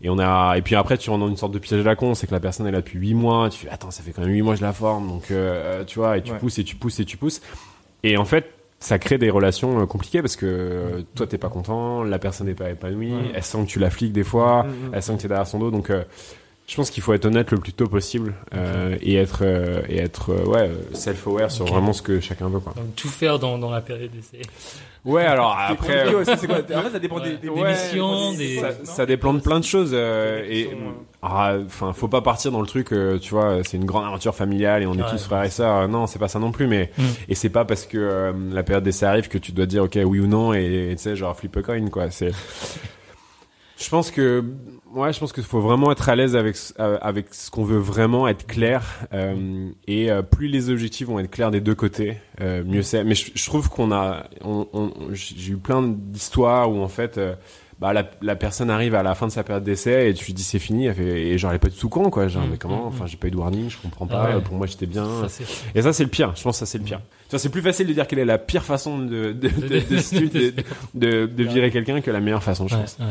Et on a, et puis après, tu rentres dans une sorte de piège à la con, c'est que la personne est là depuis huit mois, tu fais, attends, ça fait quand même huit mois que je la forme, donc, euh, tu vois, et tu ouais. pousses, et tu pousses, et tu pousses. Et en fait, ça crée des relations euh, compliquées parce que euh, toi t'es pas content, la personne n'est pas épanouie, ouais. elle sent que tu la fliques des fois, ouais. elle sent que t'es derrière son dos, donc euh, Je pense qu'il faut être honnête le plus tôt possible euh, et être, euh, et être euh, ouais, self-aware sur okay. vraiment ce que chacun veut. Quoi. Donc, tout faire dans, dans la période d'essai. Ouais, alors après... euh... c'est quoi, en fait, ça dépend des, des, ouais, des missions. Des... Ça, ça dépend de plein de choses. Euh, et enfin, euh, faut pas partir dans le truc, euh, tu vois, c'est une grande aventure familiale et on est ouais, tous frères et sœurs. Non, c'est pas ça non plus. Mais mm. Et c'est pas parce que euh, la période d'essai arrive que tu dois dire ok, oui ou non et tu sais, genre flip a coin, quoi. C'est... Je pense que... Ouais, je pense qu'il faut vraiment être à l'aise avec euh, avec ce qu'on veut vraiment, être clair. Euh, et euh, plus les objectifs vont être clairs des deux côtés, euh, mieux c'est. Mais je, je trouve qu'on a, on, on, j'ai eu plein d'histoires où en fait, euh, bah la, la personne arrive à la fin de sa période d'essai et tu lui dis c'est fini, elle fait, et genre elle est pas du tout con quoi. Genre mais comment, enfin j'ai pas eu de warning, je comprends pas. Ah ouais. Pour moi j'étais bien. Ça, et ça c'est le pire. Je pense que ça c'est le pire. Ça, c'est plus facile de dire quelle est la pire façon de de de de, de, de, de virer quelqu'un que la meilleure façon, je ouais, pense. Ouais.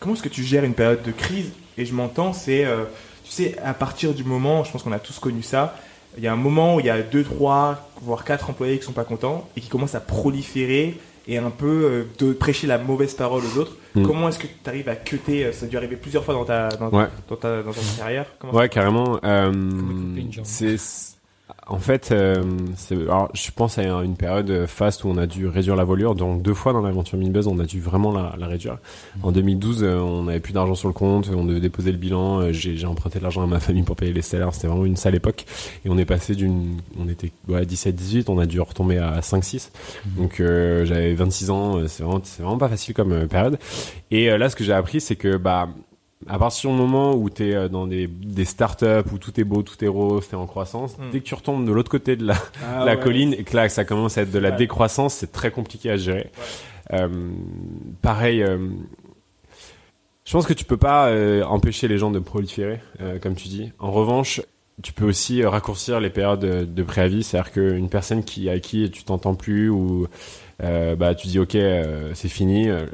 Comment est-ce que tu gères une période de crise ? Et je m'entends, c'est, euh, tu sais, à partir du moment, je pense qu'on a tous connu ça, il y a un moment où il y a deux, trois, voire quatre employés qui sont pas contents et qui commencent à proliférer et un peu euh, de prêcher la mauvaise parole aux autres. Mmh. Comment est-ce que tu arrives à cutter ? Ça a dû arriver plusieurs fois dans ta dans ta, ouais. dans ta, dans ta carrière. Comment ouais, carrément. Euh, c'est En fait, euh, c'est, alors, je pense à une période faste où on a dû réduire la voilure. Donc deux fois dans l'aventure MinuteBuzz, on a dû vraiment la, la réduire. En deux mille douze, euh, on n'avait plus d'argent sur le compte, on devait déposer le bilan. Euh, j'ai, j'ai emprunté de l'argent à ma famille pour payer les salaires. C'était vraiment une sale époque. Et on est passé d'une, on était ouais, dix-sept dix-huit, on a dû retomber à cinq six. Donc euh, j'avais vingt-six ans. C'est vraiment, c'est vraiment pas facile comme période. Et euh, là, ce que j'ai appris, c'est que bah à partir du moment où t'es dans des, des startups où tout est beau, tout est rose, t'es en croissance, mm. dès que tu retombes de l'autre côté de la, ah, la ouais. colline et que là, que ça commence à être de la ouais. décroissance, c'est très compliqué à gérer. Ouais. Euh, pareil, euh, je pense que tu peux pas euh, empêcher les gens de proliférer, euh, comme tu dis. En revanche, tu peux aussi raccourcir les périodes de, de préavis, c'est-à-dire qu'une personne qui, à qui tu t'entends plus ou euh, bah, tu dis ok, euh, c'est fini, euh,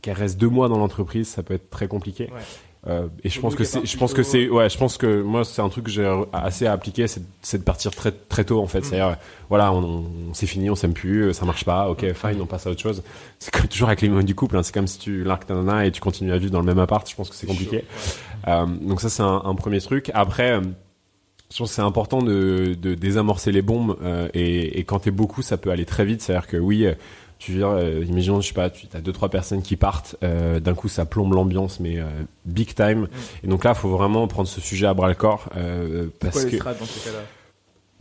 qu'elle reste deux mois dans l'entreprise, ça peut être très compliqué. Ouais. Euh, et je pense que c'est, je pense que c'est, ouais, je pense que moi c'est un truc que j'ai assez à appliquer, c'est, c'est de partir très très tôt en fait. Mmh. C'est-à-dire, voilà, on, on, c'est fini, on s'aime plus, ça marche pas, ok, mmh. fine, on passe à autre chose. C'est comme toujours avec les moments du couple, hein, c'est comme si tu largues ta nana et tu continues à vivre dans le même appart. Je pense que c'est compliqué. Chaud, ouais. euh, donc ça c'est un, un premier truc. Après, je pense que c'est important de, de désamorcer les bombes euh, et, et quand t'es beaucoup, ça peut aller très vite. C'est-à-dire que oui. Tu veux dire, euh, imaginons, je sais pas, tu as deux trois personnes qui partent, euh, d'un coup ça plombe l'ambiance, mais euh, big time. Mmh. Et donc là, faut vraiment prendre ce sujet à bras le corps euh, parce quoi, que. Les strates dans ces cas-là ?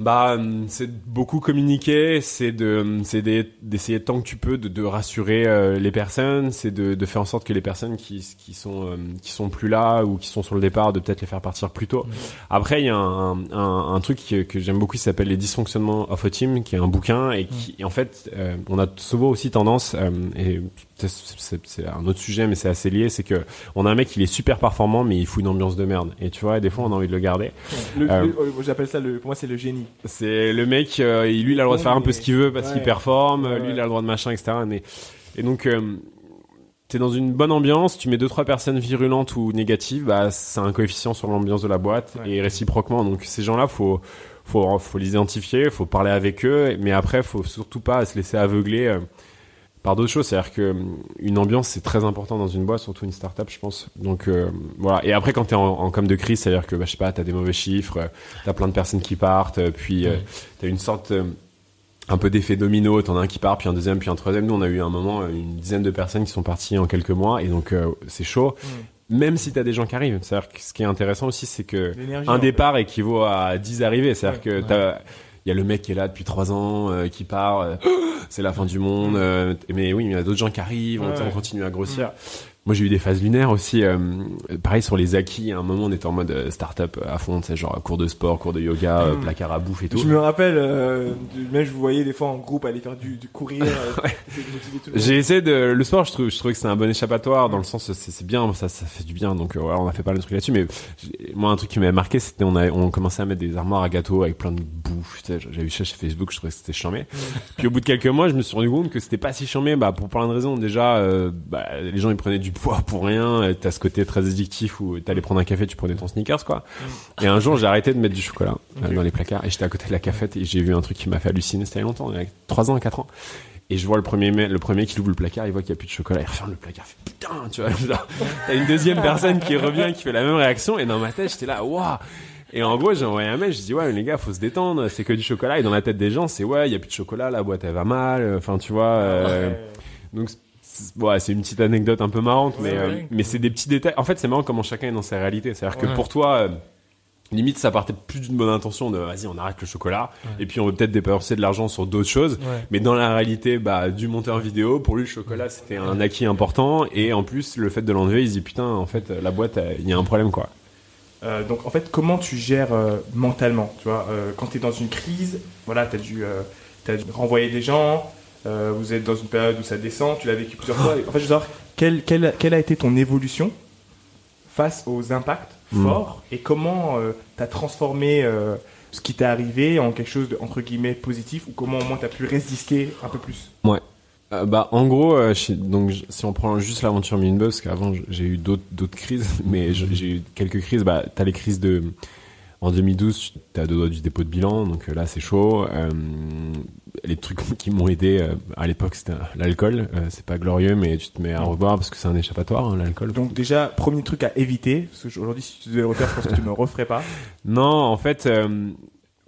Bah, c'est beaucoup communiquer, c'est de, c'est de, d'essayer tant que tu peux de, de rassurer euh, les personnes, c'est de, de faire en sorte que les personnes qui, qui sont, euh, qui sont plus là ou qui sont sur le départ, de peut-être les faire partir plus tôt. Mmh. Après, il y a un, un, un truc que, que j'aime beaucoup, qui s'appelle les dysfonctionnements of a team, qui est un bouquin et qui, mmh. et en fait, euh, on a souvent aussi tendance, euh, et c'est, c'est, c'est un autre sujet, mais c'est assez lié, c'est que on a un mec, il est super performant, mais il fout une ambiance de merde. Et tu vois, des fois, on a envie de le garder. Le, euh, le, j'appelle ça le, pour moi, c'est le génie. C'est le mec, euh, lui il a le droit de faire un peu ce qu'il veut parce ouais. qu'il performe, ouais, ouais. lui il a le droit de machin, et cetera. Mais, et donc, euh, t'es dans une bonne ambiance, tu mets deux trois personnes virulentes ou négatives, bah c'est un coefficient sur l'ambiance de la boîte ouais. et réciproquement. Donc ces gens-là, faut, faut, faut les identifier, faut parler avec eux, mais après faut surtout pas se laisser aveugler. Euh, par d'autres choses, c'est-à-dire que une ambiance c'est très important dans une boîte, surtout une start-up, je pense. Donc euh, voilà. Et après quand t'es en, en com de crise, c'est-à-dire que bah, je sais pas, t'as des mauvais chiffres, t'as plein de personnes qui partent, puis euh, t'as une sorte euh, un peu d'effet domino, t'en as un qui part, puis un deuxième, puis un troisième. Nous on a eu à un moment une dizaine de personnes qui sont parties en quelques mois, et donc euh, c'est chaud. Mmh. Même si t'as des gens qui arrivent, c'est-à-dire que ce qui est intéressant aussi, c'est que l'énergie, un départ en fait. Équivaut à dix arrivées, c'est-à-dire ouais, que t'as ouais. il y a le mec qui est là depuis trois ans, euh, qui part, euh, c'est la fin du monde. Euh, mais oui, il y a d'autres gens qui arrivent, on, ouais. on continue à grossir. Mmh. Moi, j'ai eu des phases lunaires aussi. Euh, pareil sur les acquis. À un moment, on était en mode start-up à fond, c'est genre cours de sport, cours de yoga, mmh. placard à bouffe et tout. Je me rappelle, euh, même je vous voyais des fois en groupe aller faire du, du courir. ouais. tout j'ai essayé de le sport. Je trouve, je trouvais que c'est un bon échappatoire dans le sens, c'est, c'est bien, ça, ça fait du bien. Donc euh, voilà, on a fait pas le truc là-dessus. Mais moi, un truc qui m'avait marqué, c'était on a, on commençait à mettre des armoires à gâteaux avec plein de bouffe. J'ai vu ça chez Facebook, je trouvais que c'était chambé. Puis au bout de quelques mois, je me suis rendu compte que c'était pas si chambé. Bah pour plein de raisons. Déjà, euh, bah, les gens ils prenaient du poids pour rien, t'as ce côté très addictif où t'allais prendre un café, tu prenais ton sneakers quoi. Et un jour j'ai arrêté de mettre du chocolat okay. dans les placards et j'étais à côté de la cafette et j'ai vu un truc qui m'a fait halluciner, c'était il y a longtemps, il y a trois ans, quatre ans. Et je vois le premier, le premier qui ouvre le placard, il voit qu'il n'y a plus de chocolat, il referme le placard, il fait putain, tu vois. T'as une deuxième personne qui revient et qui fait la même réaction, et dans ma tête, j'étais là, waouh. Et en gros, j'ai envoyé un mail, je dis ouais, mais les gars, faut se détendre, c'est que du chocolat. Et dans la tête des gens, c'est ouais, il n'y a plus de chocolat, la boîte elle va mal, enfin tu vois. Euh, ouais. Donc c'est, ouais, c'est une petite anecdote un peu marrante, mais, euh, mais c'est des petits détails. En fait, c'est marrant comment chacun est dans sa réalité. C'est-à-dire ouais. que pour toi, euh, limite, ça partait plus d'une bonne intention de vas-y, on arrête le chocolat, ouais. et puis on veut peut-être dépenser de l'argent sur d'autres choses. Ouais. Mais dans la réalité, bah, du monteur vidéo, pour lui, le chocolat, c'était un acquis important. Et en plus, le fait de l'enlever, il se dit putain, en fait, la boîte, il y a un problème, quoi. Euh, donc en fait, comment tu gères euh, mentalement, tu vois, euh, quand t'es dans une crise, voilà, t'as dû, euh, t'as dû renvoyer des gens, euh, vous êtes dans une période où ça descend, tu l'as vécu plusieurs fois. En fait, je veux savoir quelle, quelle, quelle a été ton évolution face aux impacts forts mmh. et comment euh, t'as transformé euh, ce qui t'est arrivé en quelque chose de, entre guillemets, positif, ou comment au moins t'as pu résister un peu plus. Ouais. Euh, bah en gros, euh, je, donc je, si on prend juste l'aventure MinuteBuzz, parce qu'avant je, j'ai eu d'autres d'autres crises, mais je, j'ai eu quelques crises. Bah t'as les crises de en deux mille douze, t'as deux doigts du dépôt de bilan, donc euh, là c'est chaud. Euh, les trucs qui m'ont aidé euh, à l'époque, c'était l'alcool. Euh, c'est pas glorieux, mais tu te mets à revoir parce que c'est un échappatoire, hein, l'alcool. Donc déjà premier truc à éviter, parce qu'aujourd'hui si tu devais le refaire, je pense que tu ne le referais pas. Non, en fait. Euh,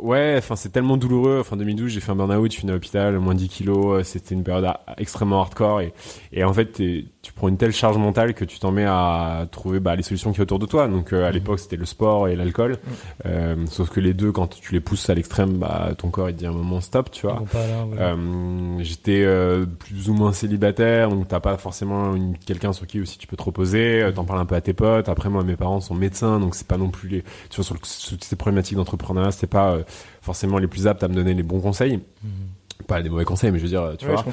Ouais, enfin c'est tellement douloureux. Enfin deux mille douze, j'ai fait un burn-out, je suis né à l'hôpital, moins dix kilos, c'était une période à, extrêmement hardcore et et en fait tu prends une telle charge mentale que tu t'en mets à trouver bah les solutions qui sont autour de toi. Donc euh, à l'époque c'était le sport et l'alcool, euh, sauf que les deux quand tu les pousses à l'extrême, bah ton corps il te dit à un moment stop, tu vois. Là, ouais. euh, j'étais euh, plus ou moins célibataire, donc t'as pas forcément une, quelqu'un sur qui aussi tu peux te reposer. Euh, t'en parles un peu à tes potes. Après moi mes parents sont médecins, donc c'est pas non plus les tu vois sur, le, sur ces problématiques d'entrepreneuriat, c'était pas euh, forcément les plus aptes à me donner les bons conseils, mmh. pas des mauvais conseils, mais je veux dire, tu ouais, vois.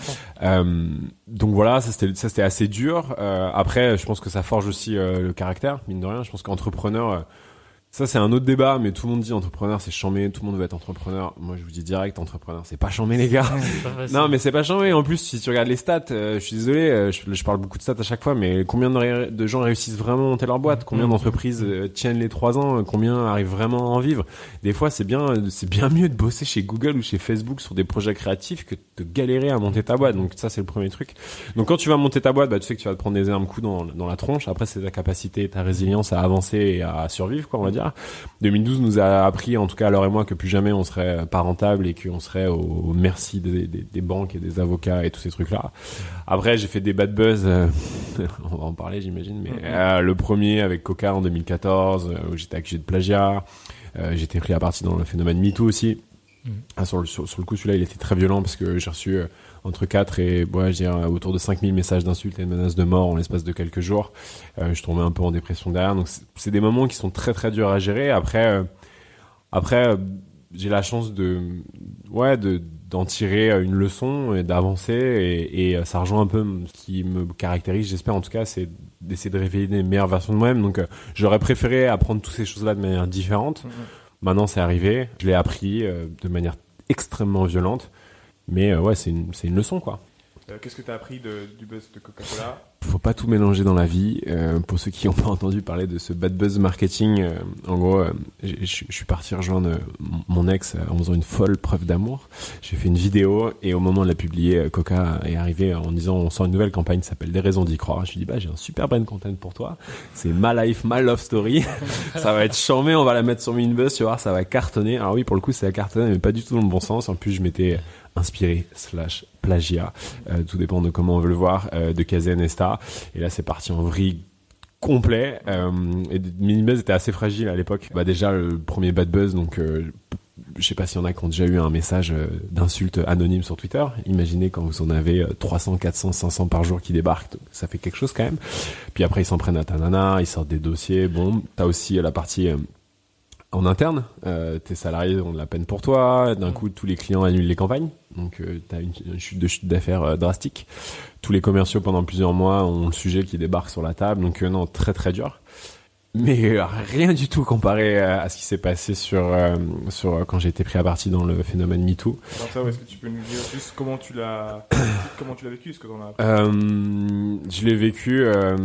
Euh, donc voilà, ça c'était, ça c'était assez dur. Euh, après, je pense que ça forge aussi euh, le caractère, mine de rien. Je pense qu'entrepreneur, euh, ça c'est un autre débat, mais tout le monde dit entrepreneur c'est chambé, tout le monde veut être entrepreneur. Moi je vous dis direct, entrepreneur c'est pas chambé les gars. Non mais c'est pas chambé. En plus si tu regardes les stats, euh, je suis désolé, euh, je, je parle beaucoup de stats à chaque fois, mais combien de, ré- de gens réussissent vraiment monter leur boîte, combien d'entreprises euh, tiennent les trois ans, euh, combien arrivent vraiment à en vivre. Des fois c'est bien, euh, c'est bien mieux de bosser chez Google ou chez Facebook sur des projets créatifs que de galérer à monter ta boîte. Donc ça c'est le premier truc. Donc quand tu vas monter ta boîte, bah tu sais que tu vas te prendre des énormes coups dans, dans la tronche. Après c'est ta capacité, ta résilience à avancer et à survivre, quoi on va dire. deux mille douze nous a appris, en tout cas Laure et moi, que plus jamais on serait pas rentable et qu'on serait au, au merci des, des, des banques et des avocats et tous ces trucs-là. Après, j'ai fait des bad buzz, euh, on va en parler j'imagine, mais euh, le premier avec Coca en deux mille quatorze, euh, où j'étais accusé de plagiat, euh, j'étais pris à partie dans le phénomène MeToo aussi. Ah, sur, le, sur, sur le coup, celui-là, il était très violent parce que j'ai reçu euh, entre quatre et ouais, je dirais, autour de cinq mille messages d'insultes et de menaces de mort en l'espace de quelques jours. Euh, je tombais un peu en dépression derrière. Donc, c'est, c'est des moments qui sont très, très durs à gérer. Après, euh, après euh, j'ai la chance de, ouais, de, d'en tirer une leçon et d'avancer. Et, et ça rejoint un peu ce qui me caractérise, j'espère en tout cas, c'est d'essayer de révéler les meilleures versions de moi-même. Donc, euh, j'aurais préféré apprendre toutes ces choses-là de manière différente. Mmh. Maintenant, c'est arrivé. Je l'ai appris euh, de manière extrêmement violente. Mais euh, ouais, c'est une, c'est une leçon, quoi. Euh, qu'est-ce que tu as appris de, du buzz de Coca-Cola ? Faut pas tout mélanger dans la vie. Euh, pour ceux qui n'ont pas entendu parler de ce bad buzz marketing, euh, en gros, euh, je suis parti rejoindre mon ex en faisant une folle preuve d'amour. J'ai fait une vidéo et au moment de la publier, Coca est arrivé en disant « On sent une nouvelle campagne qui s'appelle « Des raisons d'y croire ». ». Je lui ai dit « Bah, j'ai un super brand content pour toi. C'est ma life, ma love story. Ça va être charmé, on va la mettre sur MinuteBuzz, tu vois, ça va cartonner. » Alors oui, pour le coup, ça a cartonné, mais pas du tout dans le bon sens. En plus, je m'étais inspiré slash plagiat. Euh, tout dépend de comment on veut le voir, euh, de Kazen et Star. Et là, c'est parti en vrille complet. Euh, et MinuteBuzz était assez fragile à l'époque. Bah déjà, le premier bad buzz, donc euh, je sais pas s'il y en a qui ont déjà eu un message euh, d'insulte anonyme sur Twitter. Imaginez quand vous en avez euh, trois cents, quatre cents, cinq cents par jour qui débarquent. Donc, ça fait quelque chose quand même. Puis après, ils s'en prennent à ta nana, ils sortent des dossiers. Bon, t'as aussi euh, la partie... Euh, en interne, euh, tes salariés ont de la peine pour toi, d'un coup tous les clients annulent les campagnes, donc euh, t'as une, une chute de chute d'affaires euh, drastique. Tous les commerciaux pendant plusieurs mois ont le sujet qui débarque sur la table, donc euh, non, très très dur. Mais euh, rien du tout comparé à, à ce qui s'est passé sur euh, sur euh, quand j'ai été pris à partie dans le phénomène MeToo. Alors ça, est-ce que tu peux nous dire juste comment tu l'as comment tu l'as vécu, ce que t'en as appris ? euh, Je l'ai vécu, euh,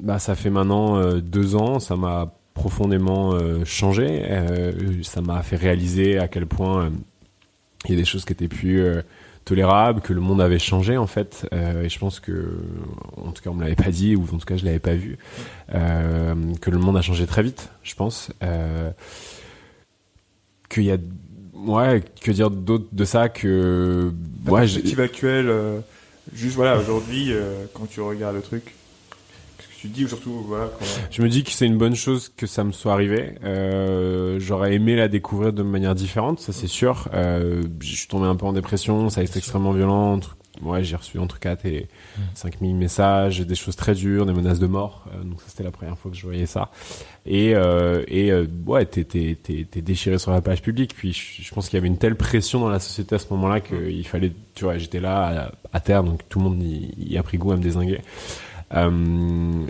bah ça fait maintenant euh, deux ans, ça m'a profondément euh, changé. Euh, ça m'a fait réaliser à quel point il euh, y a des choses qui étaient plus euh, tolérable, que le monde avait changé en fait, euh, et je pense que, en tout cas on me l'avait pas dit, ou en tout cas je l'avais pas vu, euh, que le monde a changé très vite, je pense, euh, qu'il y a, ouais, que dire d'autre de ça que, la ouais, perspective actuelle, euh, juste voilà, aujourd'hui, euh, quand tu regardes le truc. Tu dis, ou surtout, voilà, quand... Je me dis que c'est une bonne chose que ça me soit arrivé. Euh, j'aurais aimé la découvrir de manière différente, ça c'est sûr. Euh, je suis tombé un peu en dépression, ça a été extrêmement violent. Truc... Ouais, j'ai reçu entre quatre et cinq mille messages, des choses très dures, des menaces de mort. Euh, donc ça, c'était la première fois que je voyais ça. Et, euh, et euh, ouais, t'es, t'es, t'es, t'es déchiré sur la page publique. Puis je, je pense qu'il y avait une telle pression dans la société à ce moment-là qu'il fallait... Tu vois, j'étais là, à, à terre, donc tout le monde y, y a pris goût à me dézinguer. Euh,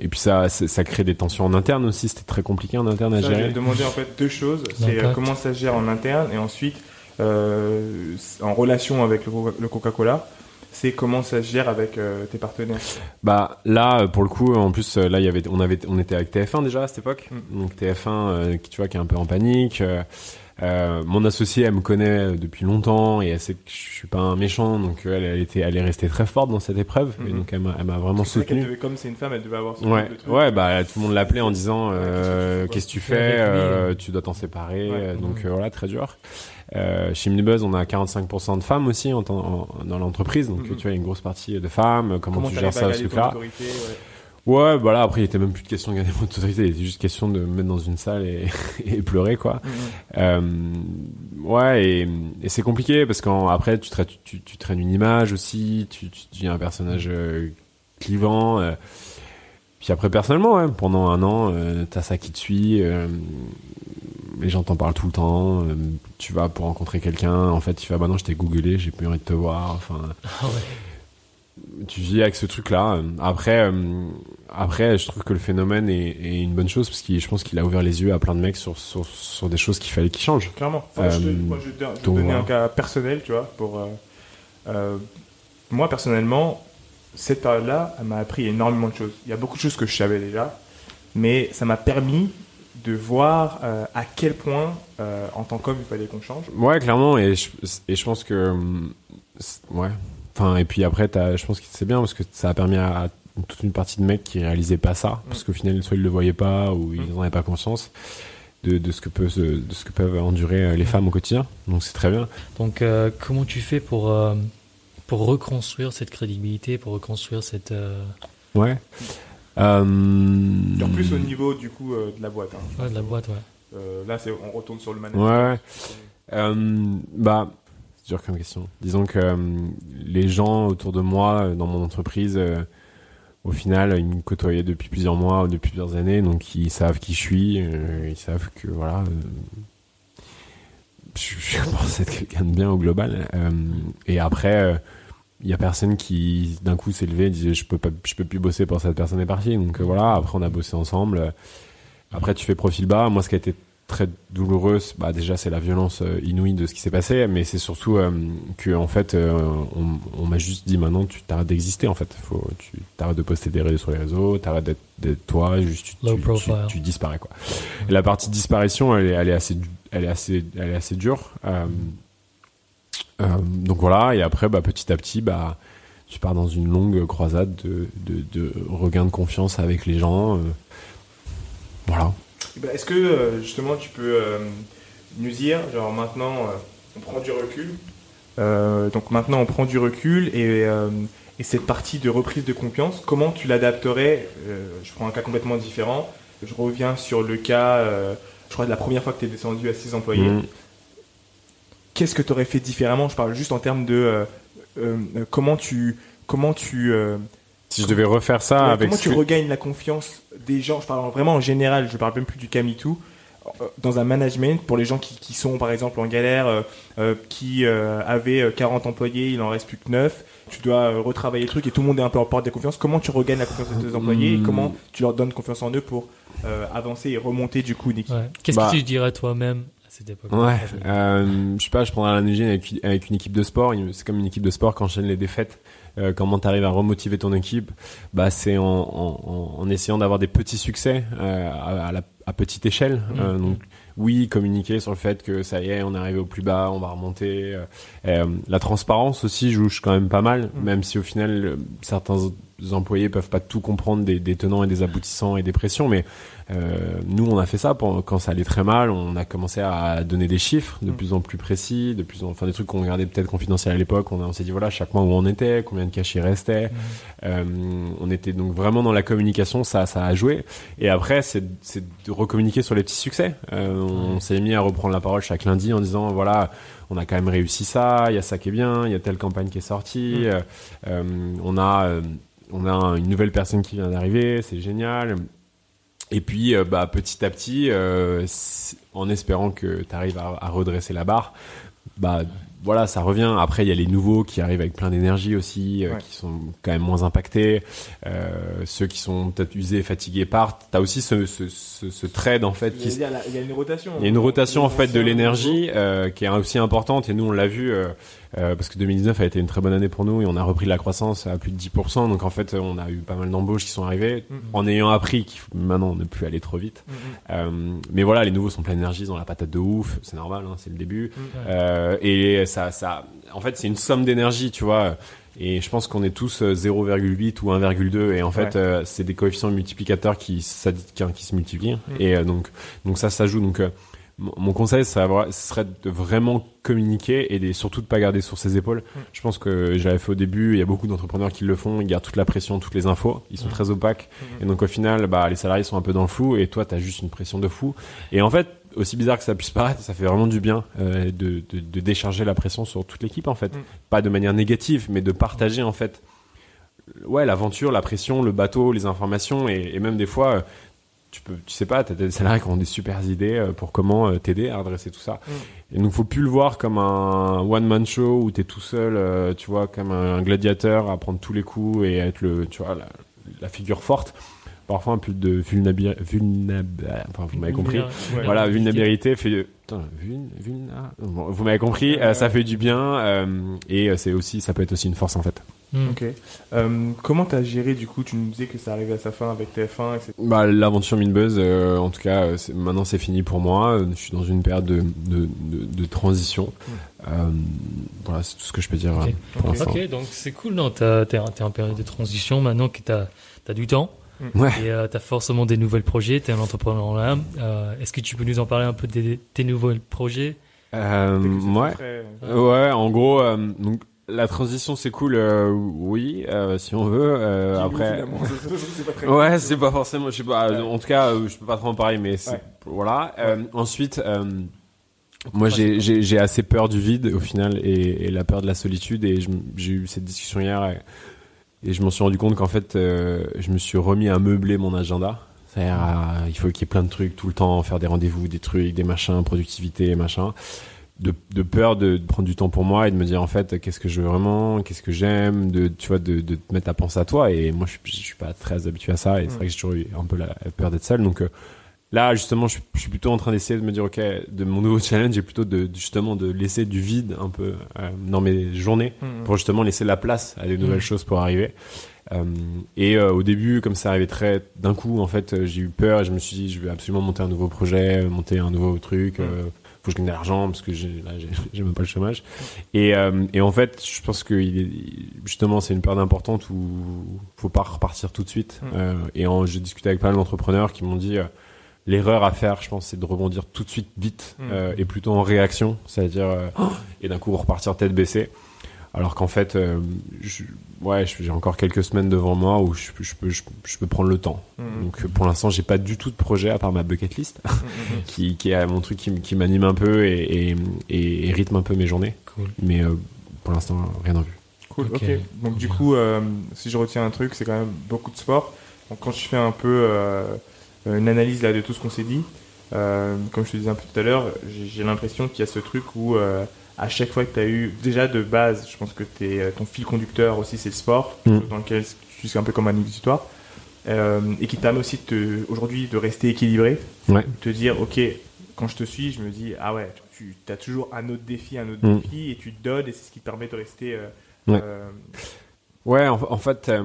et puis ça, ça crée des tensions en interne aussi. C'était très compliqué en interne ça, à gérer. J'ai demandé en fait deux choses. C'est L'impact. Comment ça se gère en interne, et ensuite euh, en relation avec le, le Coca-Cola. C'est comment ça se gère avec euh, tes partenaires. Bah là, pour le coup, en plus là, il y avait, on avait, on était avec T F un déjà à cette époque. Mm. Donc T F un, euh, qui, tu vois, qui est un peu en panique. Euh, Euh, mon associée, elle me connaît depuis longtemps et elle sait que je suis pas un méchant, donc elle, elle était, elle est restée très forte dans cette épreuve. Mm-hmm. Et donc elle m'a, elle m'a vraiment soutenu. Devait, comme c'est une femme, elle devait avoir. Ce ouais, truc. ouais, bah tout le monde l'appelait en disant euh, qu'est-ce que tu fais, euh, tu dois t'en séparer. Ouais. Donc euh, voilà, très dur. Euh, chez MinuteBuzz, on a quarante-cinq pour cent de femmes aussi en, en, dans l'entreprise, donc mm-hmm. tu as une grosse partie de femmes. Comment, Comment tu gères ça, ce truc-là? Ouais, voilà, après, il était même plus de question de gagner mon autorité, il était juste question de me mettre dans une salle et, et pleurer, quoi. Mmh. Euh, ouais, et, et c'est compliqué, parce qu'après, tu, tra- tu, tu traînes une image aussi, tu, tu deviens un personnage euh, clivant. Euh, puis après, personnellement, ouais, pendant un an, euh, t'as ça qui te suit, euh, les gens t'en parlent tout le temps, euh, tu vas pour rencontrer quelqu'un, en fait, il fait « bah non, je t'ai googlé, j'ai plus envie de te voir », enfin... Ah ouais. Tu vis avec ce truc-là. Après, euh, après, je trouve que le phénomène est, est une bonne chose parce que je pense qu'il a ouvert les yeux à plein de mecs sur sur, sur des choses qu'il fallait qu'ils changent. Clairement. Enfin, euh, je te, moi, je vais te, je te donner un cas personnel, tu vois. Pour euh, euh, moi personnellement, cette période-là, elle m'a appris énormément de choses. Il y a beaucoup de choses que je savais déjà, mais ça m'a permis de voir euh, à quel point, euh, en tant qu'homme, il fallait qu'on change. Ouais, clairement. Et je, et je pense que ouais. Enfin, et puis après, t'as, je pense que c'est bien parce que ça a permis à, à toute une partie de mecs qui réalisaient pas ça, mmh. parce qu'au final, soit ils le voyaient pas ou ils n'en avaient pas conscience de, de, ce que peut, de ce que peuvent endurer les femmes au quotidien. Donc c'est très bien. Donc euh, comment tu fais pour, euh, pour reconstruire cette crédibilité, pour reconstruire cette... Euh... Ouais. Euh... En plus au niveau du coup euh, de la boîte. Hein. Ouais, de la boîte, ouais. Euh, là, c'est, on retourne sur le management. Ouais, ouais. Euh, bah... C'est dur comme question. Disons que euh, les gens autour de moi, dans mon entreprise, euh, au final, ils me côtoyaient depuis plusieurs mois ou depuis plusieurs années, donc ils savent qui je suis, euh, ils savent que voilà, euh, je, je pense être quelqu'un de bien au global. Euh, et après, euh, il y a personne qui d'un coup s'est levé et disait je peux pas, je peux plus bosser pour cette personne est partie. Donc euh, voilà. Après, on a bossé ensemble. Après, tu fais profil bas. Moi, ce qui a été très douloureuse, bah déjà c'est la violence inouïe de ce qui s'est passé, mais c'est surtout euh, que en fait euh, on, on m'a juste dit maintenant tu t'arrêtes d'exister en fait, faut tu t'arrêtes de poster des réseaux sur les réseaux, t'arrêtes d'être, d'être toi, juste tu, tu, tu, tu disparais quoi. Et la partie disparition, elle est, elle est assez, elle est assez, elle est assez dure. Euh, euh, donc voilà, et après bah petit à petit bah tu pars dans une longue croisade de, de, de regain de confiance avec les gens. Euh, voilà. Est-ce que justement tu peux euh, nous dire, genre maintenant euh, on prend du recul, euh, donc maintenant on prend du recul et, euh, et cette partie de reprise de confiance, comment tu l'adapterais? euh, Je prends un cas complètement différent, je reviens sur le cas, euh, je crois de la première fois que tu es descendu à six employés. Mmh. Qu'est-ce que tu aurais fait différemment? Je parle juste en termes de euh, euh, comment tu... Comment tu euh, si je devais refaire ça ouais, avec... Comment tu que... regagnes la confiance des gens? Je parle vraiment en général, je parle même plus du cas MeToo. Dans un management, pour les gens qui, qui sont par exemple en galère, euh, qui euh, avaient quarante employés, il en reste plus que neuf, tu dois retravailler le truc et tout le monde est un peu en porte de confiance. Comment tu regagnes la confiance de tes employés et comment tu leur donnes confiance en eux pour euh, avancer et remonter du coup une équipe? Ouais. Qu'est-ce bah... que tu dirais toi-même? C'était pas ouais, euh, je sais pas, je prendrais l'analogie avec, avec une équipe de sport. C'est comme une équipe de sport qui enchaîne les défaites. Euh, comment t'arrives à remotiver ton équipe? Bah, c'est en, en, en essayant d'avoir des petits succès euh, à, à, la, à petite échelle. Mmh. Euh, donc oui, communiquer sur le fait que ça y est, on est arrivé au plus bas, on va remonter. Euh, la transparence aussi joue quand même pas mal, mmh. même si au final certains employés peuvent pas tout comprendre des, des tenants et des aboutissants et des pressions. Mais euh, nous, on a fait ça pour, quand ça allait très mal. On a commencé à donner des chiffres de mmh. plus en plus précis, de plus en, enfin des trucs qu'on regardait peut-être confidentiels à l'époque. On, on s'est dit voilà chaque mois où on était, combien de cash il restait. Mmh. Euh, on était donc vraiment dans la communication, ça, ça a joué. Et après, c'est, c'est de recommuniquer sur les petits succès. Euh, on s'est mis à reprendre la parole chaque lundi en disant voilà on a quand même réussi ça, il y a ça qui est bien, il y a telle campagne qui est sortie, mmh. euh, on a euh, on a une nouvelle personne qui vient d'arriver, c'est génial. Et puis euh, bah petit à petit euh, en espérant que tu arrives à, à redresser la barre, bah voilà, ça revient. Après, il y a les nouveaux qui arrivent avec plein d'énergie aussi, euh, ouais. qui sont quand même moins impactés. Euh, ceux qui sont peut-être usés, fatigués partent. T'as aussi ce, ce, ce, ce trade en fait. Il y a, qui... il y a une rotation. Il y a une rotation a une en fait de l'énergie euh, qui est aussi importante. Et nous, on l'a vu euh, euh, parce que deux mille dix-neuf a été une très bonne année pour nous et on a repris la croissance à plus de dix pour cent. Donc en fait, on a eu pas mal d'embauches qui sont arrivées mm-hmm. en ayant appris qu'il faut maintenant ne plus aller trop vite. Mm-hmm. Euh, mais voilà, les nouveaux sont pleins d'énergie, ils ont la patate de ouf. C'est normal, hein, c'est le début. Mm-hmm. Euh, et Ça, ça, en fait, c'est une somme d'énergie, tu vois. Et je pense qu'on est tous zéro virgule huit ou un virgule deux. Et en fait, ouais. euh, c'est des coefficients multiplicateurs qui, ça, qui, qui se multiplient. Mmh. Et euh, donc, donc ça, ça joue. Donc, euh, mon conseil, ça serait de vraiment communiquer et de, surtout de pas garder sur ses épaules. Mmh. Je pense que j'avais fait au début. Il y a beaucoup d'entrepreneurs qui le font. Ils gardent toute la pression, toutes les infos. Ils sont mmh. très opaques. Mmh. Et donc, au final, bah, les salariés sont un peu dans le flou. Et toi, t'as juste une pression de fou. Et en fait, aussi bizarre que ça puisse paraître, ça fait vraiment du bien euh, de, de, de décharger la pression sur toute l'équipe en fait, mm. pas de manière négative mais de partager en fait ouais, l'aventure, la pression, le bateau, les informations et, et même des fois euh, tu, peux, tu sais pas, t'as des salariés qui ont des super idées euh, pour comment euh, t'aider à redresser tout ça mm. et donc faut plus le voir comme un one man show où t'es tout seul euh, tu vois, comme un gladiateur à prendre tous les coups et à être le, tu vois, la, la figure forte. Parfois un peu de vulnérabilité, vulnérabilité, enfin vous m'avez compris. Ouais, voilà, vulnérabilité fait de... Putain, vuln... vuln... bon, vous m'avez compris, euh, ça fait du bien euh, et c'est aussi, ça peut être aussi une force en fait. Mmh. Ok. Euh, comment t'as géré du coup? Tu nous disais que ça arrivait à sa fin avec T F un, et cetera. Bah l'aventure MinuteBuzz, euh, en tout cas, c'est... maintenant c'est fini pour moi. Je suis dans une période de de, de, de transition. Mmh. Euh, voilà, c'est tout ce que je peux dire. Ok, pour okay. okay donc c'est cool. Non, t'as, t'es, t'es en période de transition maintenant que t'as t'as du temps. Ouais. Et euh, tu as forcément des nouveaux projets, tu es un entrepreneur là. Euh, est-ce que tu peux nous en parler un peu de tes nouveaux projets? euh, ouais. Très... ouais, en gros, euh, donc, la transition c'est cool, euh, oui, euh, si on veut. Euh, après, c'est, c'est pas très ouais, c'est pas forcément, je sais pas, ouais. en tout cas, euh, je peux pas trop en parler, mais c'est, ouais. voilà. Euh, ouais. Ensuite, euh, moi j'ai, j'ai, j'ai assez peur du vide au final et, et la peur de la solitude, et je, j'ai eu cette discussion hier. Et, Et je m'en suis rendu compte qu'en fait, euh, je me suis remis à meubler mon agenda. C'est-à-dire, à, il faut qu'il y ait plein de trucs tout le temps, faire des rendez-vous, des trucs, des machins, productivité, machin. De, de peur de, de prendre du temps pour moi et de me dire en fait, qu'est-ce que je veux vraiment, qu'est-ce que j'aime, de, tu vois, de, de te mettre à penser à toi. Et moi, je, je suis pas très habitué à ça. Et c'est vrai que j'ai toujours eu un peu la peur d'être seul. Donc euh, là, justement, je, je suis plutôt en train d'essayer de me dire, ok, de mon nouveau challenge, j'ai plutôt de, justement de laisser du vide un peu euh, dans mes journées mmh. pour justement laisser la place à des nouvelles mmh. choses pour arriver. Euh, et euh, au début, comme ça arrivait très d'un coup, en fait, j'ai eu peur et je me suis dit, je vais absolument monter un nouveau projet, monter un nouveau truc. Mmh. Euh, faut que je gagne de l'argent parce que j'ai, là, j'ai, j'ai même pas le chômage. Et, euh, et en fait, je pense que il est, justement, c'est une période importante où faut pas repartir tout de suite. Mmh. Euh, et en, j'ai discuté avec pas mal d'entrepreneurs qui m'ont dit. Euh, L'erreur à faire, je pense, c'est de rebondir tout de suite vite mmh. euh, et plutôt en réaction, c'est-à-dire euh, oh et d'un coup repartir tête baissée. Alors qu'en fait, euh, je, ouais, j'ai encore quelques semaines devant moi où je, je peux, je, je peux prendre le temps. Mmh. Donc pour l'instant, j'ai pas du tout de projet à part ma bucket list, mmh. qui, qui est mon truc qui, qui m'anime un peu et, et, et rythme un peu mes journées. Cool. Mais euh, pour l'instant, rien en vue. Cool. Ok. okay. Donc cool. Du coup, euh, si je retiens un truc, c'est quand même beaucoup de sport. Donc quand je fais un peu euh, une analyse là de tout ce qu'on s'est dit, euh, comme je te disais un peu tout à l'heure, j'ai, j'ai l'impression qu'il y a ce truc où euh, à chaque fois que tu as eu, déjà de base, je pense que t'es, ton fil conducteur aussi c'est le sport, mmh. dans lequel tu es un peu comme un exutoire, euh, et qui t'amène aussi te, aujourd'hui de rester équilibré, ouais. te dire ok, quand je te suis, je me dis ah ouais, tu as toujours un autre défi, un autre mmh. défi, et tu te donnes, et c'est ce qui te permet de rester... Euh, ouais. Euh... ouais, en, en fait... Euh...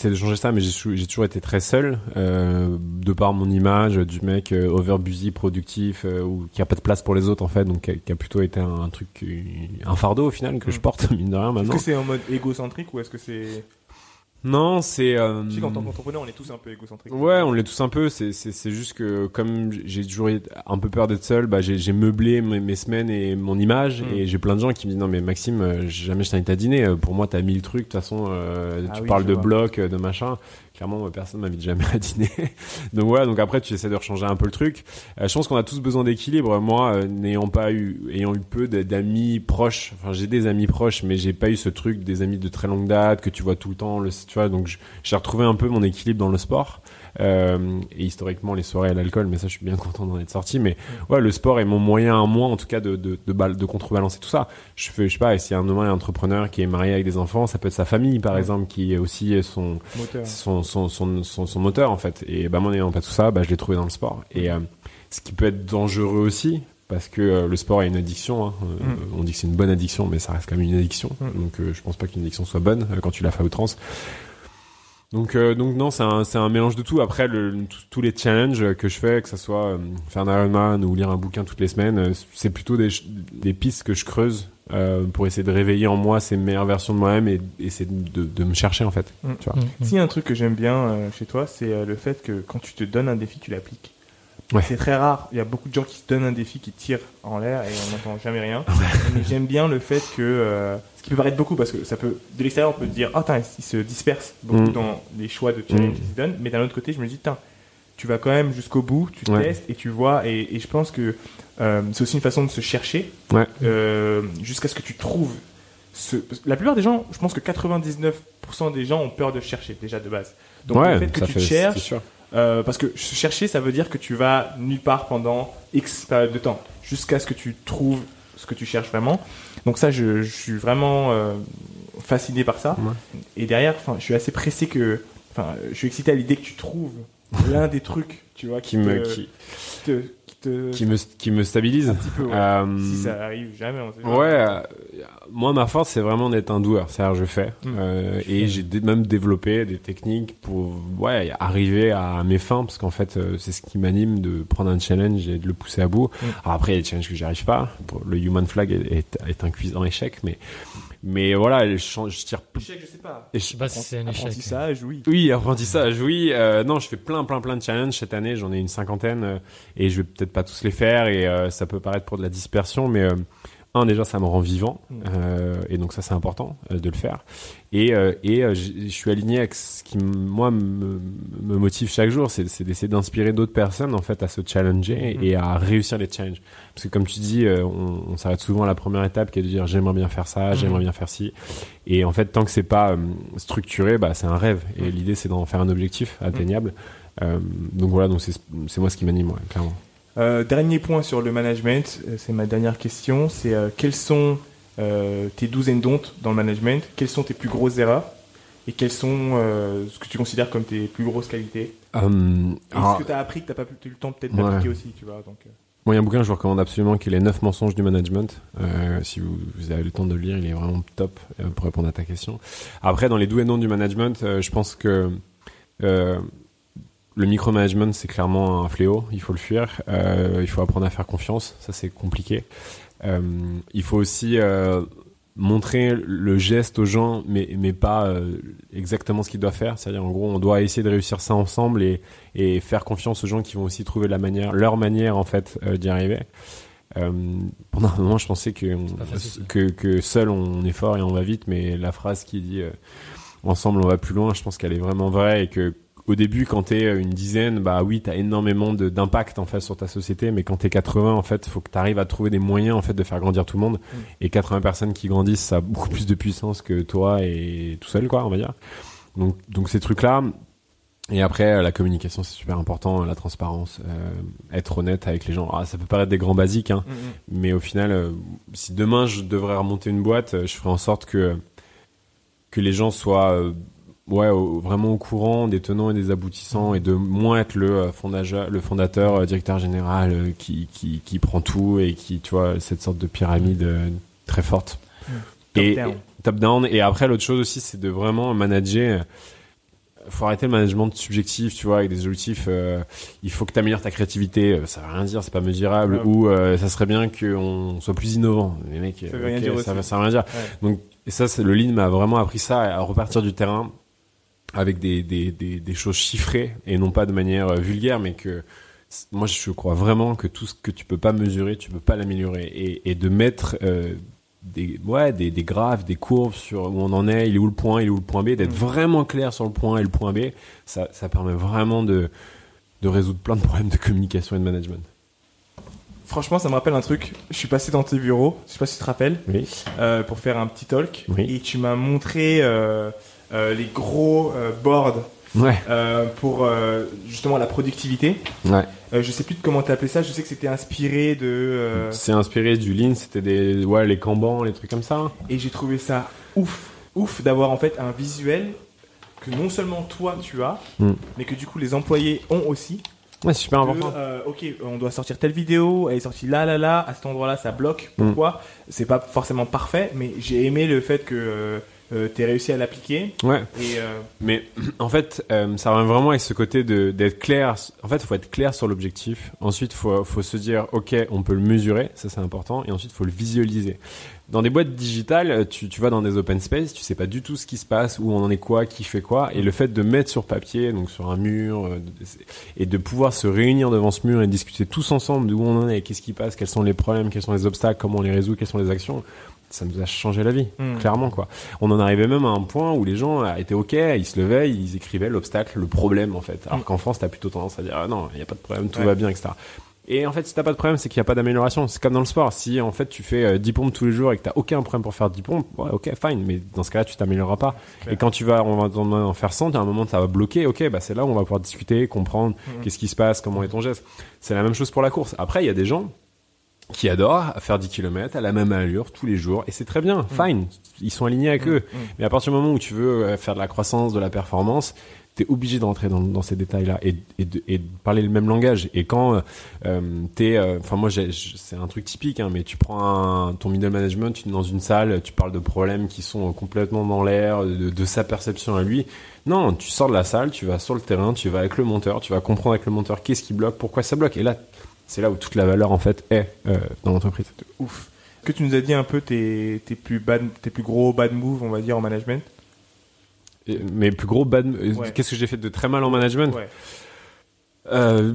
c'est de changer ça, mais j'ai, j'ai toujours été très seul, euh, de par mon image du mec euh, overbusy, productif, euh, ou qui a pas de place pour les autres en fait, donc qui a, qui a plutôt été un, un truc, un fardeau au final que mmh. je porte mine de rien maintenant. Est-ce que c'est en mode égocentrique ou est-ce que c'est... Non, c'est... Euh... Tu sais qu'en tant qu'entrepreneur, on est tous un peu égocentriques. Ouais, on l'est tous un peu. C'est, c'est, c'est juste que comme j'ai toujours un peu peur d'être seul, bah, j'ai, j'ai meublé mes, mes semaines et mon image. Mmh. Et j'ai plein de gens qui me disent « Non mais Maxime, jamais je t'invite à dîner. Pour moi, t'as mille trucs. De toute façon, euh, ah tu oui, parles de blocs, de machin. » Clairement, personne m'invite jamais à dîner. Donc voilà, donc après, tu essaies de rechanger un peu le truc. Euh, je pense qu'on a tous besoin d'équilibre. Moi, euh, n'ayant pas eu, ayant eu peu d'amis proches, enfin, j'ai des amis proches, mais j'ai pas eu ce truc des amis de très longue date que tu vois tout le temps, le, tu vois. Donc, j'ai retrouvé un peu mon équilibre dans le sport. Euh, et historiquement, les soirées à l'alcool, mais ça, je suis bien content d'en être sorti. Mais ouais, le sport est mon moyen à moi, en tout cas, de, de, de, de contrebalancer tout ça. Je fais, je sais pas, s'il y a un homme, un entrepreneur qui est marié avec des enfants, ça peut être sa famille, par exemple, qui est aussi son, moteur. son, Son, son, son, son moteur en fait, et bah, moi n'ayant pas tout ça, bah, je l'ai trouvé dans le sport, et euh, ce qui peut être dangereux aussi parce que euh, le sport est une addiction, hein. euh, mm. on dit que c'est une bonne addiction, mais ça reste quand même une addiction, mm. donc euh, je pense pas qu'une addiction soit bonne euh, quand tu la fais à outrance. Donc, euh, donc non, c'est un, c'est un mélange de tout. Après, le, tous les challenges que je fais, que ça soit euh, faire un Ironman ou lire un bouquin toutes les semaines, euh, c'est plutôt des, des pistes que je creuse euh, pour essayer de réveiller en moi ces meilleures versions de moi-même et, et essayer de, de, de me chercher en fait. Mmh. Tu vois. Mmh. S'il y a un truc que j'aime bien euh, chez toi, c'est euh, le fait que quand tu te donnes un défi, tu l'appliques. Ouais. C'est très rare. Il y a beaucoup de gens qui se donnent un défi, qui tirent en l'air et on n'entend jamais rien. Mais j'aime bien le fait que... Euh, ce qui peut paraître beaucoup, parce que ça peut, de l'extérieur, on peut se dire « Ah, oh, ils se dispersent beaucoup mmh. dans les choix de challenge mmh. qu'ils se donnent. » Mais d'un autre côté, je me dis « Tu vas quand même jusqu'au bout, tu ouais. testes et tu vois. » Et, et je pense que euh, c'est aussi une façon de se chercher ouais. euh, jusqu'à ce que tu trouves... Ce... La plupart des gens, je pense que quatre-vingt-dix-neuf pour cent des gens ont peur de chercher, déjà, de base. Donc, ouais, le fait que tu fait, cherches... Euh, parce que chercher, ça veut dire que tu vas nulle part pendant X période de temps, jusqu'à ce que tu trouves ce que tu cherches vraiment. Donc ça, je, je suis vraiment euh, fasciné par ça. Ouais. Et derrière, je suis assez pressé que... Je suis excité à l'idée que tu trouves l'un des trucs, tu vois, qui, qui me... Te, qui... Te, Te... qui me qui me stabilise un petit peu, ouais. euh... si ça arrive jamais on sait jamais. Ouais euh, moi ma force c'est vraiment d'être un doueur, c'est-à-dire je fais mmh. euh, je et fais. J'ai d- même développé des techniques pour ouais arriver à mes fins, parce qu'en fait euh, c'est ce qui m'anime de prendre un challenge et de le pousser à bout. Mmh. Alors après il y a des challenges que j'y arrive pas, le human flag est est, est un cuisant échec, mais mais voilà, je, je tire échec, je sais pas. Je sais pas si c'est un échec. Apprentissage, oui. Oui, apprentissage, oui. Euh, non, je fais plein, plein, plein de challenges cette année. J'en ai une cinquantaine euh, et je vais peut-être pas tous les faire. Et euh, ça peut paraître pour de la dispersion, mais euh, un déjà, ça me rend vivant euh, et donc ça, c'est important euh, de le faire. Et euh, et euh, je suis aligné avec ce qui moi me, me motive chaque jour, c'est, c'est d'essayer d'inspirer d'autres personnes en fait à se challenger et mmh. à réussir les challenges. Parce que comme tu dis, euh, on, on s'arrête souvent à la première étape qui est de dire j'aimerais bien faire ça, mmh. j'aimerais bien faire ci. Et en fait, tant que c'est pas euh, structuré, bah c'est un rêve. Et l'idée c'est d'en faire un objectif atteignable. Mmh. Euh, donc voilà, donc c'est c'est moi ce qui m'anime, ouais, clairement. Euh, dernier point sur le management, c'est ma dernière question. C'est euh, quels sont Euh, tes do's and don'ts dans le management, quelles sont tes plus grosses erreurs et quelles sont euh, ce que tu considères comme tes plus grosses qualités um, et alors, ce que tu as appris que tu n'as pas eu le temps peut-être ouais. d'appliquer aussi, tu vois, donc... Bon, il y a un bouquin que je vous recommande absolument qui est Les neuf mensonges du management, euh, si vous, vous avez le temps de le lire, il est vraiment top euh, pour répondre à ta question. Après dans les do's and don'ts du management, euh, je pense que euh, le micromanagement c'est clairement un fléau, il faut le fuir, euh, il faut apprendre à faire confiance, ça c'est compliqué. Euh, il faut aussi euh, montrer le geste aux gens, mais, mais pas euh, exactement ce qu'ils doivent faire. C'est-à-dire, en gros, on doit essayer de réussir ça ensemble et, et faire confiance aux gens qui vont aussi trouver la manière, leur manière en fait euh, d'y arriver. Euh, pendant un moment, je pensais que, on, que, que seul on est fort et on va vite, mais la phrase qui dit euh, ensemble on va plus loin, je pense qu'elle est vraiment vraie et que au début, quand t'es une dizaine, bah oui, t'as énormément de, d'impact en fait sur ta société, mais quand t'es quatre-vingts, en fait, faut que t'arrives à trouver des moyens en fait de faire grandir tout le monde. Mmh. Et quatre-vingts personnes qui grandissent, ça a beaucoup plus de puissance que toi et tout seul, quoi, on va dire. Donc, donc ces trucs-là. Et après, la communication, c'est super important, la transparence, euh, être honnête avec les gens. Ah, ça peut paraître des grands basiques, hein, mmh. mais au final, euh, si demain je devrais remonter une boîte, je ferais en sorte que que les gens soient euh, ouais, au, vraiment au courant des tenants et des aboutissants et de moins être le euh, fondateur, le fondateur, euh, directeur général euh, qui, qui, qui prend tout et qui, tu vois, cette sorte de pyramide euh, très forte. Mmh. Top et, down. Et, top down. Et après, l'autre chose aussi, c'est de vraiment manager faut arrêter le management subjectif, tu vois, avec des objectifs. Euh, il faut que t'améliores ta créativité. Ça veut rien dire, c'est pas mesurable. Ouais. Ou euh, ça serait bien qu'on soit plus innovant. Les mecs, ça veut okay, rien dire. Ça, ça veut rien dire. Ouais. Donc, et ça, c'est, le Lean m'a vraiment appris ça, à repartir du terrain avec des des des, des choses chiffrées et non pas de manière vulgaire, mais que moi, je crois vraiment que tout ce que tu peux pas mesurer, tu peux pas l'améliorer, et et de mettre euh, des ouais des des graphes, des courbes sur où on en est, il est où le point, il est où le point B, d'être mmh. vraiment clair sur le point A et le point B, ça ça permet vraiment de de résoudre plein de problèmes de communication et de management. Franchement, ça me rappelle un truc. Je suis passé dans tes bureaux, je sais pas si tu te rappelles, oui. euh, pour faire un petit talk, oui. et tu m'as montré euh, euh, les gros euh, boards. Ouais. Euh, pour euh, justement la productivité. Ouais. Euh, je sais plus de comment t'appelais ça. Je sais que c'était inspiré de. Euh... C'est inspiré du Lean. C'était des ouais les Kanban, les trucs comme ça. Et j'ai trouvé ça ouf, ouf d'avoir en fait un visuel que non seulement toi tu as, mm. mais que du coup les employés ont aussi. Ouais, c'est super de, important. Euh, ok, on doit sortir telle vidéo. Elle est sortie là, là, là. À cet endroit-là, ça bloque. Pourquoi? mm. C'est pas forcément parfait, mais j'ai aimé le fait que. Euh, Euh, t'es réussi à l'appliquer. Ouais. Et euh... Mais en fait, euh, ça revient vraiment avec ce côté de d'être clair. En fait, faut être clair sur l'objectif. Ensuite, faut faut se dire, ok, on peut le mesurer, ça c'est important. Et ensuite, faut le visualiser. Dans des boîtes digitales, tu tu vas dans des open space, tu sais pas du tout ce qui se passe, où on en est, quoi, qui fait quoi. Et le fait de mettre sur papier, donc sur un mur, euh, et de pouvoir se réunir devant ce mur et discuter tous ensemble de où on en est, qu'est-ce qui passe, quels sont les problèmes, quels sont les obstacles, comment on les résout, quelles sont les actions. Ça nous a changé la vie, mmh. clairement, quoi. On en arrivait même à un point où les gens étaient ok, ils se levaient, ils écrivaient l'obstacle, le problème, en fait. Alors mmh. qu'en France, t'as plutôt tendance à dire, ah non, il n'y a pas de problème, tout ouais. va bien, et cetera. Et en fait, si t'as pas de problème, c'est qu'il n'y a pas d'amélioration. C'est comme dans le sport. Si, en fait, tu fais dix pompes tous les jours et que t'as aucun problème pour faire dix pompes, ouais, ok, fine. Mais dans ce cas-là, tu t'amélioreras pas. Et quand tu vas, on va en faire cent, à un moment, ça va bloquer. Ok, bah, c'est là où on va pouvoir discuter, comprendre mmh. qu'est-ce qui se passe, comment est ton geste. C'est la même chose pour la course. Après, il y a des gens qui adorent faire dix kilomètres à la même allure tous les jours, et c'est très bien, mmh. fine, ils sont alignés avec mmh. eux. Mmh. Mais à partir du moment où tu veux faire de la croissance, de la performance, t'es obligé d'entrer dans, dans ces détails-là et, et, de, et de parler le même langage. Et quand euh, t'es, enfin euh, moi j'ai, j'ai, c'est un truc typique, hein, mais tu prends un, ton middle management, tu es dans une salle, tu parles de problèmes qui sont complètement dans l'air, de, de sa perception à lui. Non, tu sors de la salle, tu vas sur le terrain, tu vas avec le monteur, tu vas comprendre avec le monteur qu'est-ce qui bloque, pourquoi ça bloque, et là c'est là où toute la valeur en fait est euh, dans l'entreprise. Ouf. Est-ce que tu nous as dit un peu tes, tes, plus, bad, tes plus gros bad moves, on va dire, en management ? Et, mes plus gros bad moves, ouais. Qu'est-ce que j'ai fait de très mal en management ? ouais. euh,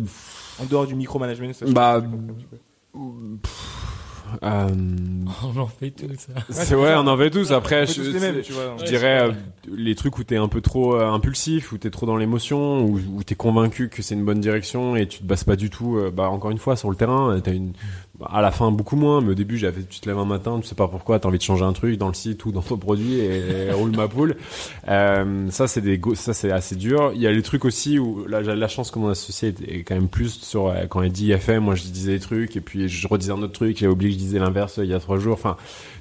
En dehors du micro-management, ça, bah, Euh... on en fait tous, ça. C'est ouais, on en fait tous. Après, je, tous les mêmes, tu vois, je ouais, dirais euh, les trucs où t'es un peu trop euh, impulsif, où t'es trop dans l'émotion, où, où t'es convaincu que c'est une bonne direction et tu te bases pas du tout. Euh, bah encore une fois, sur le terrain, t'as une. Bah, à la fin, beaucoup moins. Mais au début, j'avais, tu te lèves un matin, tu sais pas pourquoi, t'as envie de changer un truc dans le site ou dans ton produit et, et roule ma poule. Euh, ça, c'est des, go- ça c'est assez dur. Il y a les trucs aussi où là, j'ai la chance que mon associé est quand même plus sur euh, quand il dit I F M, moi je disais des trucs et puis je redisais un autre truc, j'avais oublié que je disais l'inverse il y a trois jours. Enfin,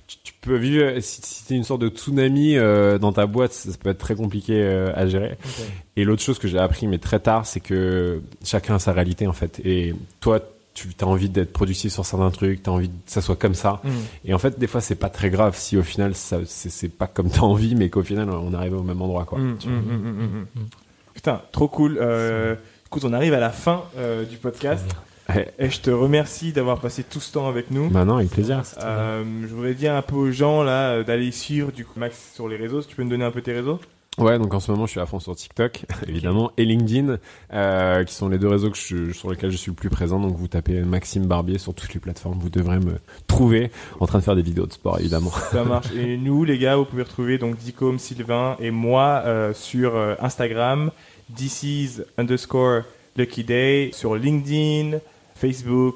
tu, tu peux vivre si, si t'es une sorte de tsunami euh, dans ta boîte, ça, ça peut être très compliqué euh, à gérer. Okay. Et l'autre chose que j'ai appris mais très tard, c'est que chacun a sa réalité en fait. Et toi, tu as envie d'être productif sur certains trucs, tu as envie que ça soit comme ça. Mmh. Et en fait, des fois, c'est pas très grave si au final, ça, c'est, c'est pas comme tu as envie, mais qu'au final, on arrive au même endroit. Quoi. Mmh, mmh, mmh, mmh, mmh. Putain, trop cool. Euh, écoute, on arrive à la fin euh, du podcast. Ouais. Et je te remercie d'avoir passé tout ce temps avec nous. Bah non, avec plaisir. Euh, je voudrais dire un peu aux gens là, d'aller suivre du coup, Max sur les réseaux. Si tu peux me donner un peu tes réseaux ? Ouais, donc en ce moment je suis à fond sur TikTok, évidemment, et LinkedIn, euh, qui sont les deux réseaux que je, sur lesquels je suis le plus présent. Donc vous tapez Maxime Barbier sur toutes les plateformes, vous devrez me trouver en train de faire des vidéos de sport, évidemment. Ça marche. Et nous, les gars, vous pouvez retrouver donc Dikom, Sylvain et moi euh, sur euh, Instagram, DC's underscore Lucky Day, sur LinkedIn, Facebook.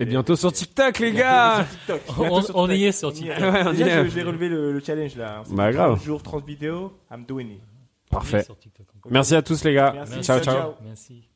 Et bientôt sur TikTok, les gars! Sur TikTok. On, on, sur on y est sur TikTok. Ouais, on Déjà, y est. Je, j'ai relevé le, le challenge là. C'est bah grave. trente jours, trente vidéos, I'm doing it. Parfait. Merci à tous, les gars. Merci. Ciao, ciao. Ciao. Merci.